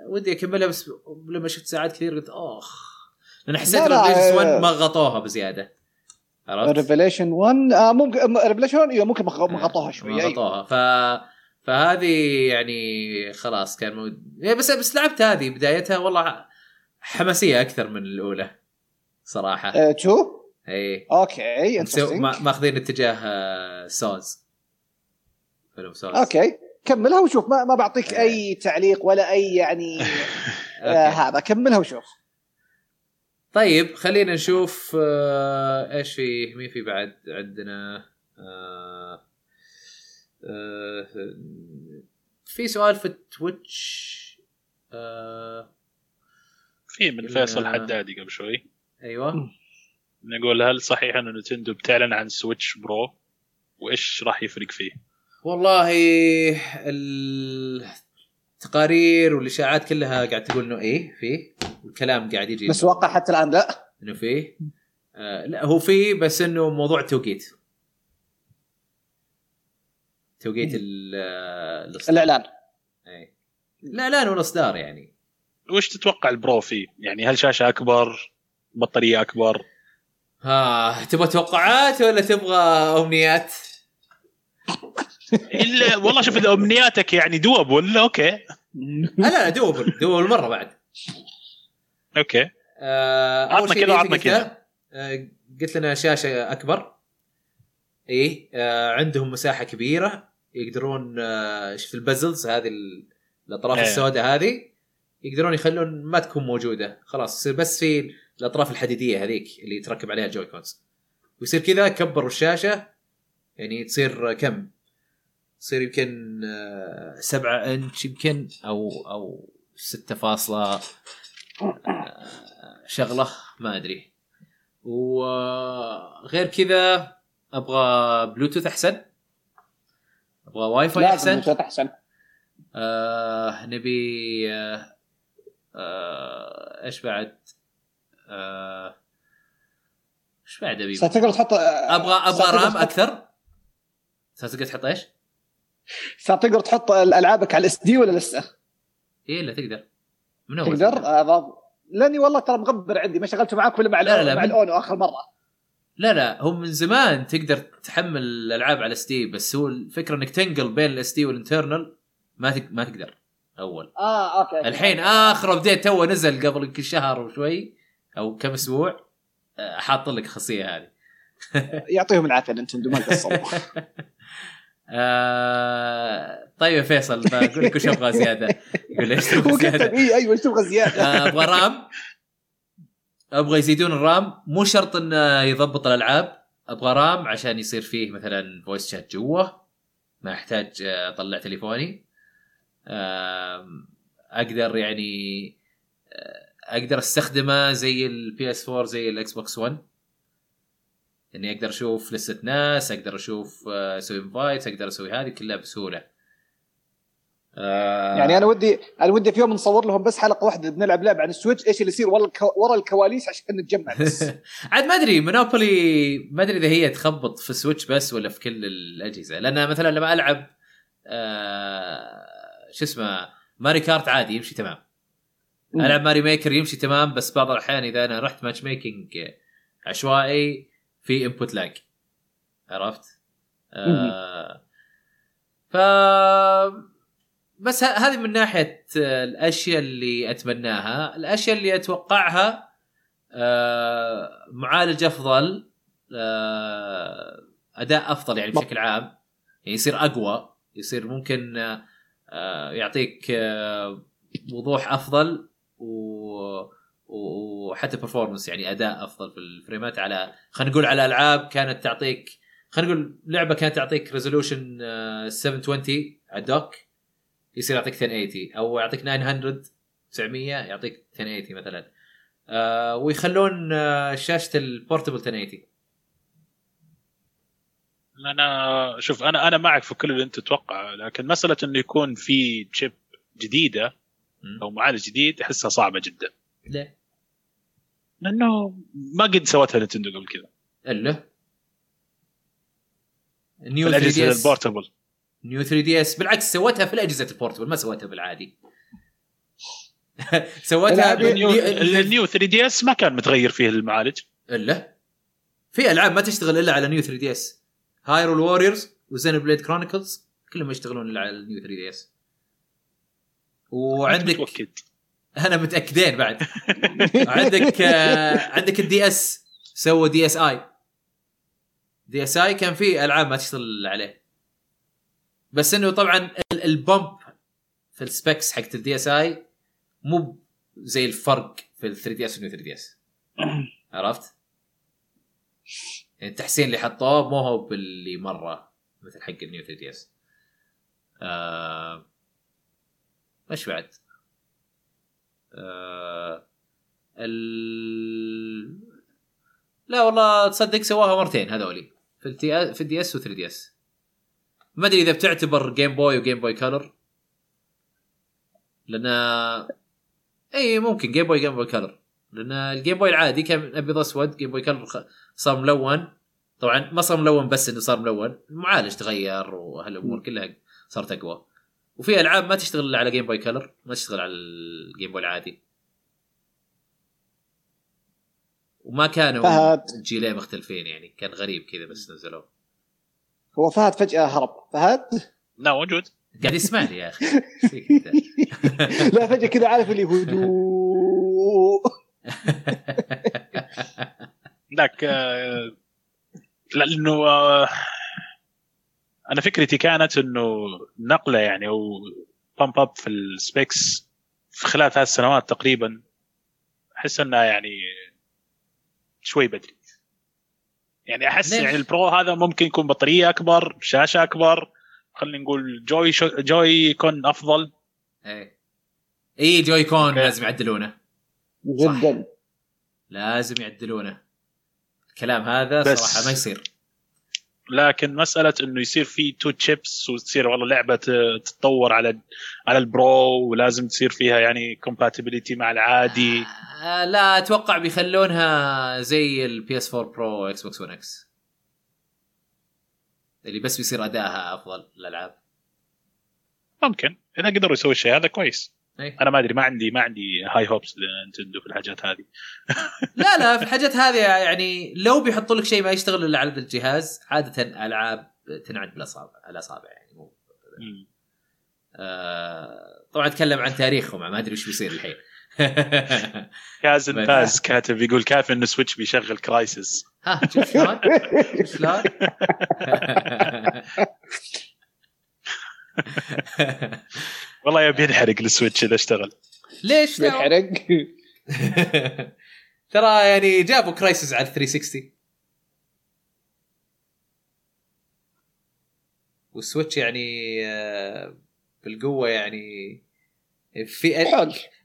ودي اكملها بس لما شفت ساعات كثير قلت اخ لان حسيت ريفليشنز واحد ما غطوها بزياده ريفليشن واحد آه ممكن ريفليشن ايوه ممكن مغطوها شويه مغطوها ف فهذه يعني خلاص كان مود... بس بس لعبت هذه بدايتها والله حماسيه اكثر من الاولى صراحه شو اي اوكي انترستينج ماخذين اتجاه سوز فيلم سوز اوكي كملها وشوف ما ما بعطيك اي تعليق ولا اي يعني آه هذا كملها وشوف طيب خلينا نشوف آه ايش فيه مين في بعد عندنا آه آه في سؤال في تويتش آه في من فيصل حدادي قبل شوي ايوه نقول هل صحيح ان نينتندو بتعلن عن سويتش برو وايش راح يفرق فيه؟ والله التقارير والاشاعات كلها قاعد تقول انه ايه فيه الكلام قاعد يجي بس واقع حتى الآن لا إنه فيه آه لا هو فيه بس إنه موضوع توقيت توقيت الإعلان إيه الإعلان والإصدار يعني وش تتوقع البرو فيه يعني هل شاشة أكبر بطارية أكبر ها تبغى توقعات ولا تبغى أمنيات إلا والله شوف أمنياتك يعني دوبل أوكي لا دوبل دوبل مرة بعد اوكي عطنا كذا عطنا كذا قلت لنا شاشه اكبر ايه آه عندهم مساحه كبيره يقدرون آه شوف البازلز هذه الاطراف ايه. السوداء هذه يقدرون يخلون ما تكون موجوده خلاص يصير بس في الاطراف الحديديه هذيك اللي يتركب عليها الجويكونز ويصير كذا كبروا الشاشه يعني تصير كم تصير يمكن آه سبعة انش يمكن او او ستة فاصلة شغله ما ادري وغير كذا ابغى بلوتوث احسن ابغى واي فاي احسن بلوتوث احسن آه نبي آه آه ايش بعد آه ايش بعد ابي ستقدر تحط ابغى ابغى رام اكثر ستقدر تحط ايش ستقدر تحط العابك على الاس دي ولا لسه ايه لا تقدر تقدر أضرب لاني والله ترى مغبر عندي ما شغلت معاك ولا مع الأونو آخر مرة لا لا هم من زمان تقدر تحمل الألعاب على ستي بس هو الفكرة إنك تنقل بين الستي والإنترنال ما تق ما تقدر أول آه أوكي الحين آخر بديت تو نزل قبل كل شهر وشوي أو كم أسبوع حاط لك خاصية هذه يعطيهم العافية نينتندو ما قصروا آه... طيب فيصل بقول لك وش ابغى زياده يقول ايش تبغى زياده اي ايوه تبغى زياده آه ابغى رام ابغى يزيدون الرام مو شرط انه يضبط الالعاب ابغى رام عشان يصير فيه مثلا فويس شات جوا ما احتاج اطلع تليفوني آه... اقدر يعني اقدر استخدمه زي البي اس أربعة زي الاكس بوكس واحد اني يعني اقدر اشوف لسه ناس اقدر اشوف اسوي انفايت اقدر اسوي هذه كلها بسهوله آه يعني انا ودي انا ودي في يوم نصور لهم بس حلقه واحده بنلعب لعب عن السويتش ايش اللي يصير ورا ورا الكواليس عشان نتجمع بس عاد ما ادري مونوبولي ما ادري اذا هي تخبط في السويتش بس ولا في كل الاجهزه لان مثلا لما العب آه شو اسمه ماري كارت عادي يمشي تمام م. العب ماري ميكر يمشي تمام بس بعض الاحيان اذا انا رحت ماتش ميكينج عشوائي في input lag عرفت آه ف بس هذه من ناحية الأشياء اللي أتمناها الأشياء اللي أتوقعها آه معالج أفضل آه أداء أفضل يعني بشكل عام يعني يصير أقوى يصير ممكن آه يعطيك آه وضوح أفضل و وحتى performance يعني أداء أفضل في الفريمات على خلينا نقول على ألعاب كانت تعطيك خلينا نقول لعبة كانت تعطيك resolution سبعمية وعشرين على الدوك يصير يعطيك ألف وثمانين أو يعطيك تسعمية تسعمية يعطيك ألف وثمانين مثلا آه ويخلون شاشة البورتبل ألف وثمانين أنا شوف أنا أنا معك في كل اللي أنت تتوقع لكن مسألة إنه يكون في chip جديدة أو معالج جديد أحسها صعبة جدا. ليه؟ لأنه ما قد سوتها نينتندو قبل كذا. إلا نيو ثري دي إس البورتبل. نيو ثري دي إس بالعكس سوتها في الأجهزة البورتبل, ما سوتها بالعادي. سوتها النيو ثري دي إس ما كان متغير فيه المعالج. إلا في ألعاب ما تشتغل إلا على نيو ثري دي إس, هايرول ووريرز وزين بليد كرونيكلز كلهم يشتغلون إلا على النيو ثري دي إس. وعندك متوكد. أنا متأكدين بعد. عندك آه... عندك الدي اس سووا دي اس اي دي اس اي كان فيه ألعاب ما تشتغل عليه, بس إنه طبعا البمب في السبيكس حقت الدي اس اي مو زي الفرق في ال ثري دي إس والنيو ثري دي إس. عرفت التحسين اللي حطوه مو هو باللي مرة مثل حق النيو ثري دي إس. آه... مش بعد آه... ال... لا والله تصدق سواها مرتين هذولي في التي... في الدي اس و ثري دي اس. ما ادري اذا بتعتبر جيم بوي وجيم بوي كلر, لان اي ممكن جيم بوي جيم بوي كلر, لان الجيم بوي العادي كان ابيض اسود, جيم بوي كلر خ... صار ملون. طبعا ما صار ملون بس انه صار ملون, المعالج تغير وهالامور كلها صارت اقوى. وفي ألعاب ما تشتغل على جيم بوي كلر, ما تشتغل على الجيم بوي العادي, وما كانوا الجيلين مختلفين يعني, كان غريب كذا بس نزلوه. هو فهد فجأة هرب. فهد لا موجود قاعد يسمعني يا أخي. لا فجأة كذا عارف اللي هدوء لك. لأنه أنا فكرتي كانت إنه نقلة يعني أو بامب أب في السبيكس في خلال ثلاث سنوات تقريبا, أحس إنها يعني شوي بدري يعني. أحس يعني البرو هذا ممكن يكون بطارية أكبر, شاشة أكبر, خلينا نقول جوي شو جوي كون أفضل. إيه إيه جوي كون لازم يعدلونه جدا, لازم يعدلونه. الكلام هذا صراحة ما يصير. لكن مسألة إنه يصير فيه تو تشيبس وتصير والله لعبة تتطور على على البرو ولازم تصير فيها يعني compatibility مع العادي. آه لا أتوقع بيخلونها زي ال بي إس فور Pro Xbox One X اللي بس بيصير أداها أفضل للألعاب. ممكن إذا قدروا يسوي الشيء هذا كويس. أي. أنا ما أدري, ما عندي ما عندي هاي هوبس لنتندو في الحاجات هذه. لا لا في الحاجات هذه يعني لو بيحطوا لك شيء ما يشتغل إلا على الجهاز عادة ألعاب تنعد بالأصابع الأصابع يعني مو آه... طبعا أتكلم عن تاريخهم, ما أدري وش بيصير الحين. كازن باز كاتب يقول كافي إنه سويتش بيشغل كرايسيس. ها شوف شلون شلون. والله يبي ينحرق السويتش إذا اشتغل. ليش ينحرق؟ ترى يعني جابوا كرايسيس على ثري سيكستي والسويتش يعني بالقوة يعني في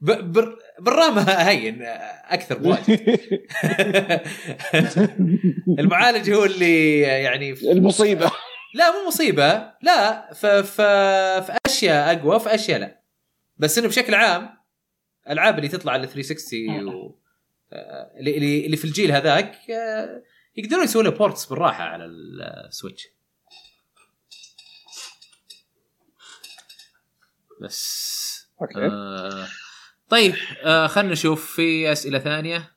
بر بالرام هين أكثر بواجد. المعالج هو اللي يعني المصيبة. لا مو مصيبة, لا ف ف في أشياء أقوى في أشياء لا, بس إنه بشكل عام الألعاب اللي تطلع على ثري سيكستي و... اللي اللي في الجيل هذاك يقدرون يسووا له بورتس بالراحة على السويتش. بس آه... طيب آه خلنا نشوف في أسئلة ثانية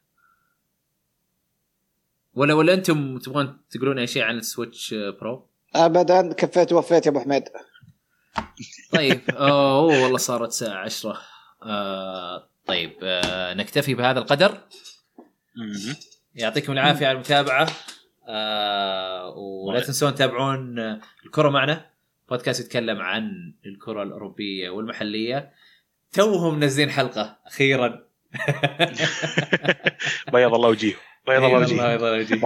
ولا ولا أنتم تبغون تقولون أي شيء عن السويتش برو؟ أبدا كفيت وفيت يا أبو حميد. طيب أوه والله صارت الساعة عشرة. آه طيب آه نكتفي بهذا القدر. يعطيكم العافية على المتابعة آه ولا تنسون تتابعون الكرة معنا, بودكاست يتكلم عن الكرة الأوروبية والمحلية. توهم منزلين حلقة أخيرا. بيض الله وجهه. والله في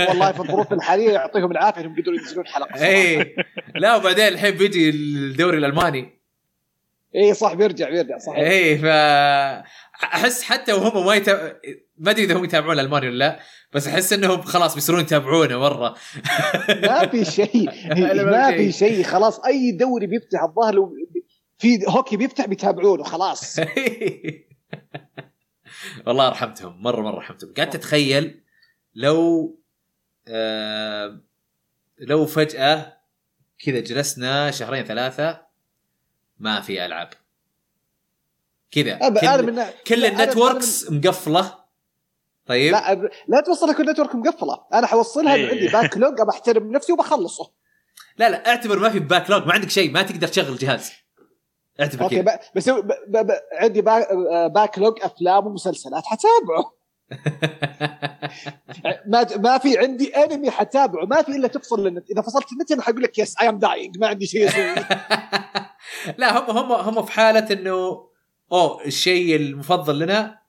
والله في الظروف الحاليه يعطيهم العافيه انهم قدروا ينزلون حلقه. اي لا وبعدين الحين بيجي الدوري الالماني. اي صح بيرجع بيرجع صح. اي فاحس حتى وهم ما يتاب... ما ادري اذا هم يتابعون الالماني ولا لا, بس احس انهم خلاص بيصيرون يتابعونه مره. ما في شيء ما في شيء خلاص. اي دوري بيفتح الظهر في هوكي بيفتح بيتابعونه خلاص. والله رحمتهم مرة مرة رحمتهم. قاعد تتخيل لو آه لو فجأة كذا جلسنا شهرين ثلاثة ما في ألعاب كذا كل, كل النتوركس مقفلة. طيب لا لا توصلها كل نتورك مقفلة. أنا حوصلها اللي عندي باكلوج أحترم نفسي وبخلصه. لا لا اعتبر ما في باكلوج، ما عندك شيء ما تقدر تشغل جهاز اعتبر كذا. ب... بس ب... ب... عندي با... باكلوج أفلام ومسلسلات حتابعه. ما ما في عندي انمي حتابعه، ما في الا تفصل النت. اذا فصلت النت انا حقول لك يس اي ام داينج، ما عندي شيء اسوي. لا هم هم هم في حاله انه او الشيء المفضل لنا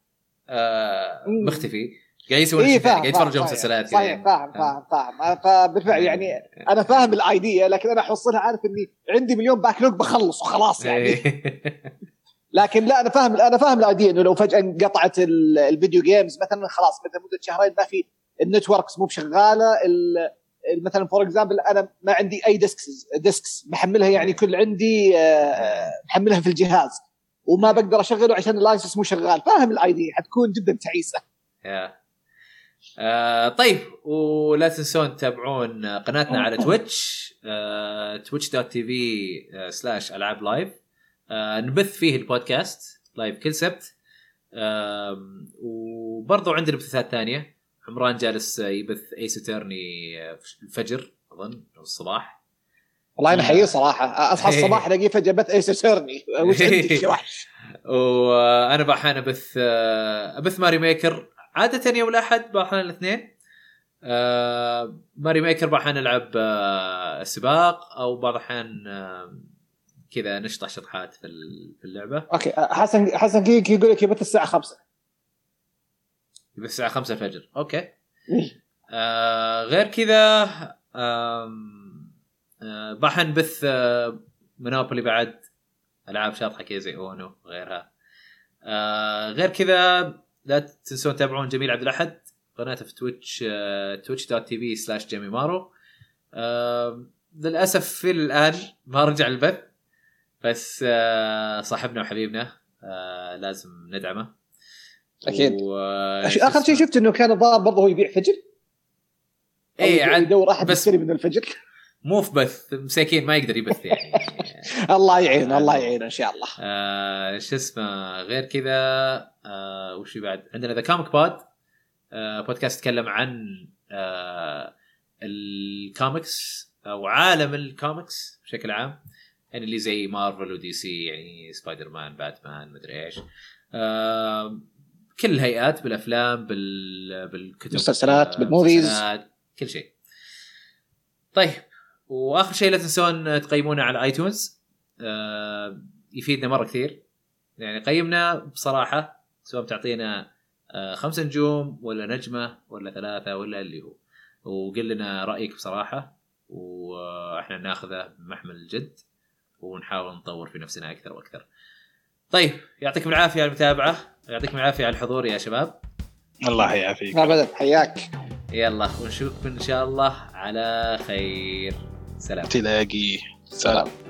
آه مختفي، قاعد يسوون شيء، قاعد يتفرجوا مسلسلات. صحيح فاهم فاهم فاهم فبالفعل يعني انا فاهم الايديا، لكن انا احصلها عارف اني عندي مليون باكلوج بخلص وخلاص يعني. لكن لا انا فاهم انا فاهم العاديه انه لو فجاه انقطعت الفيديو جيمز مثلا خلاص مثلا مده شهرين ما في النتوركس مو شغاله، مثلا فور اكزامبل انا ما عندي اي ديسكس ديسكس بحملها يعني كل عندي بحملها في الجهاز وما بقدر اشغله عشان اللايسنس مو شغال. فاهم الايديا حتكون جدا تعيسه. آه طيب، ولا تنسون تتابعون قناتنا على تويتش آه twitch dot t v slash العاب لايف. آه نبث فيه البودكاست لايف كل سبت، آه وبرضو عندنا بثات تانية. عمران جالس يبث ايس اتيرني الفجر اظن او الصباح. والله انا حقيقي صراحه اصحى الصباح الاقي فجاه بث ايس اتيرني وش عندك يا وحش. وانا بحانا بث ابث ماري ميكر عاده يوم الاحد، بحانا الاثنين آه ماري ميكر، بحانا نلعب آه سباق او بعض الاحيان آه كذا نشطح شطحات في اللعبة. أوكي حسن حسن كيك يقول لك يبت الساعة خمسة، يبت الساعة خمسة الفجر. أوكي آه غير كذا آه بحن بث آه منابولي بعد ألعاب شاطحة كذا زي أونو وغيرها. آه غير كذا لا تنسون تابعون جميل عبد الأحد قناته في تويتش آه twitch dot t v slash jamimaro. آه للأسف في الآن ما رجع البث، بس صاحبنا وحبيبنا لازم ندعمه اكيد. و... اخر شيء شفت انه كان الظاهر برضه هو يبيع فجر، اي عاد يدور احد يشتري من الفجر، مو في بث مساكين ما يقدر يبث يعني. الله يعين الله يعين ان شاء الله. آه شو اسمه غير كذا آه وش بعد عندنا ذا كوميك بود آه بودكاست يتكلم عن آه الكوميكس او عالم الكوميكس بشكل عام، يعني اللي زي مارفل ودي سي، يعني سبايدر مان باتمان مدري ايش آه، كل الهيئات بالافلام بال بالكتب بالمسلسلات بالموفيز كل شيء. طيب واخر شيء لا تنسون تقيمونا على ايتونز آه، يفيدنا مره كثير يعني. قيمنا بصراحه سواء بتعطينا آه خمسة نجوم ولا نجمه ولا ثلاثه ولا اللي هو، وقل لنا رايك بصراحه واحنا ناخذه بمحمل الجد ونحاول نطور في نفسنا أكثر وأكثر. طيب يعطيكم العافية على المتابعة، يعطيكم العافية على الحضور يا شباب. الله يعافيك أبدا حياك. يلا ونشوفكم إن شاء الله على خير. سلام تلاقي سلام.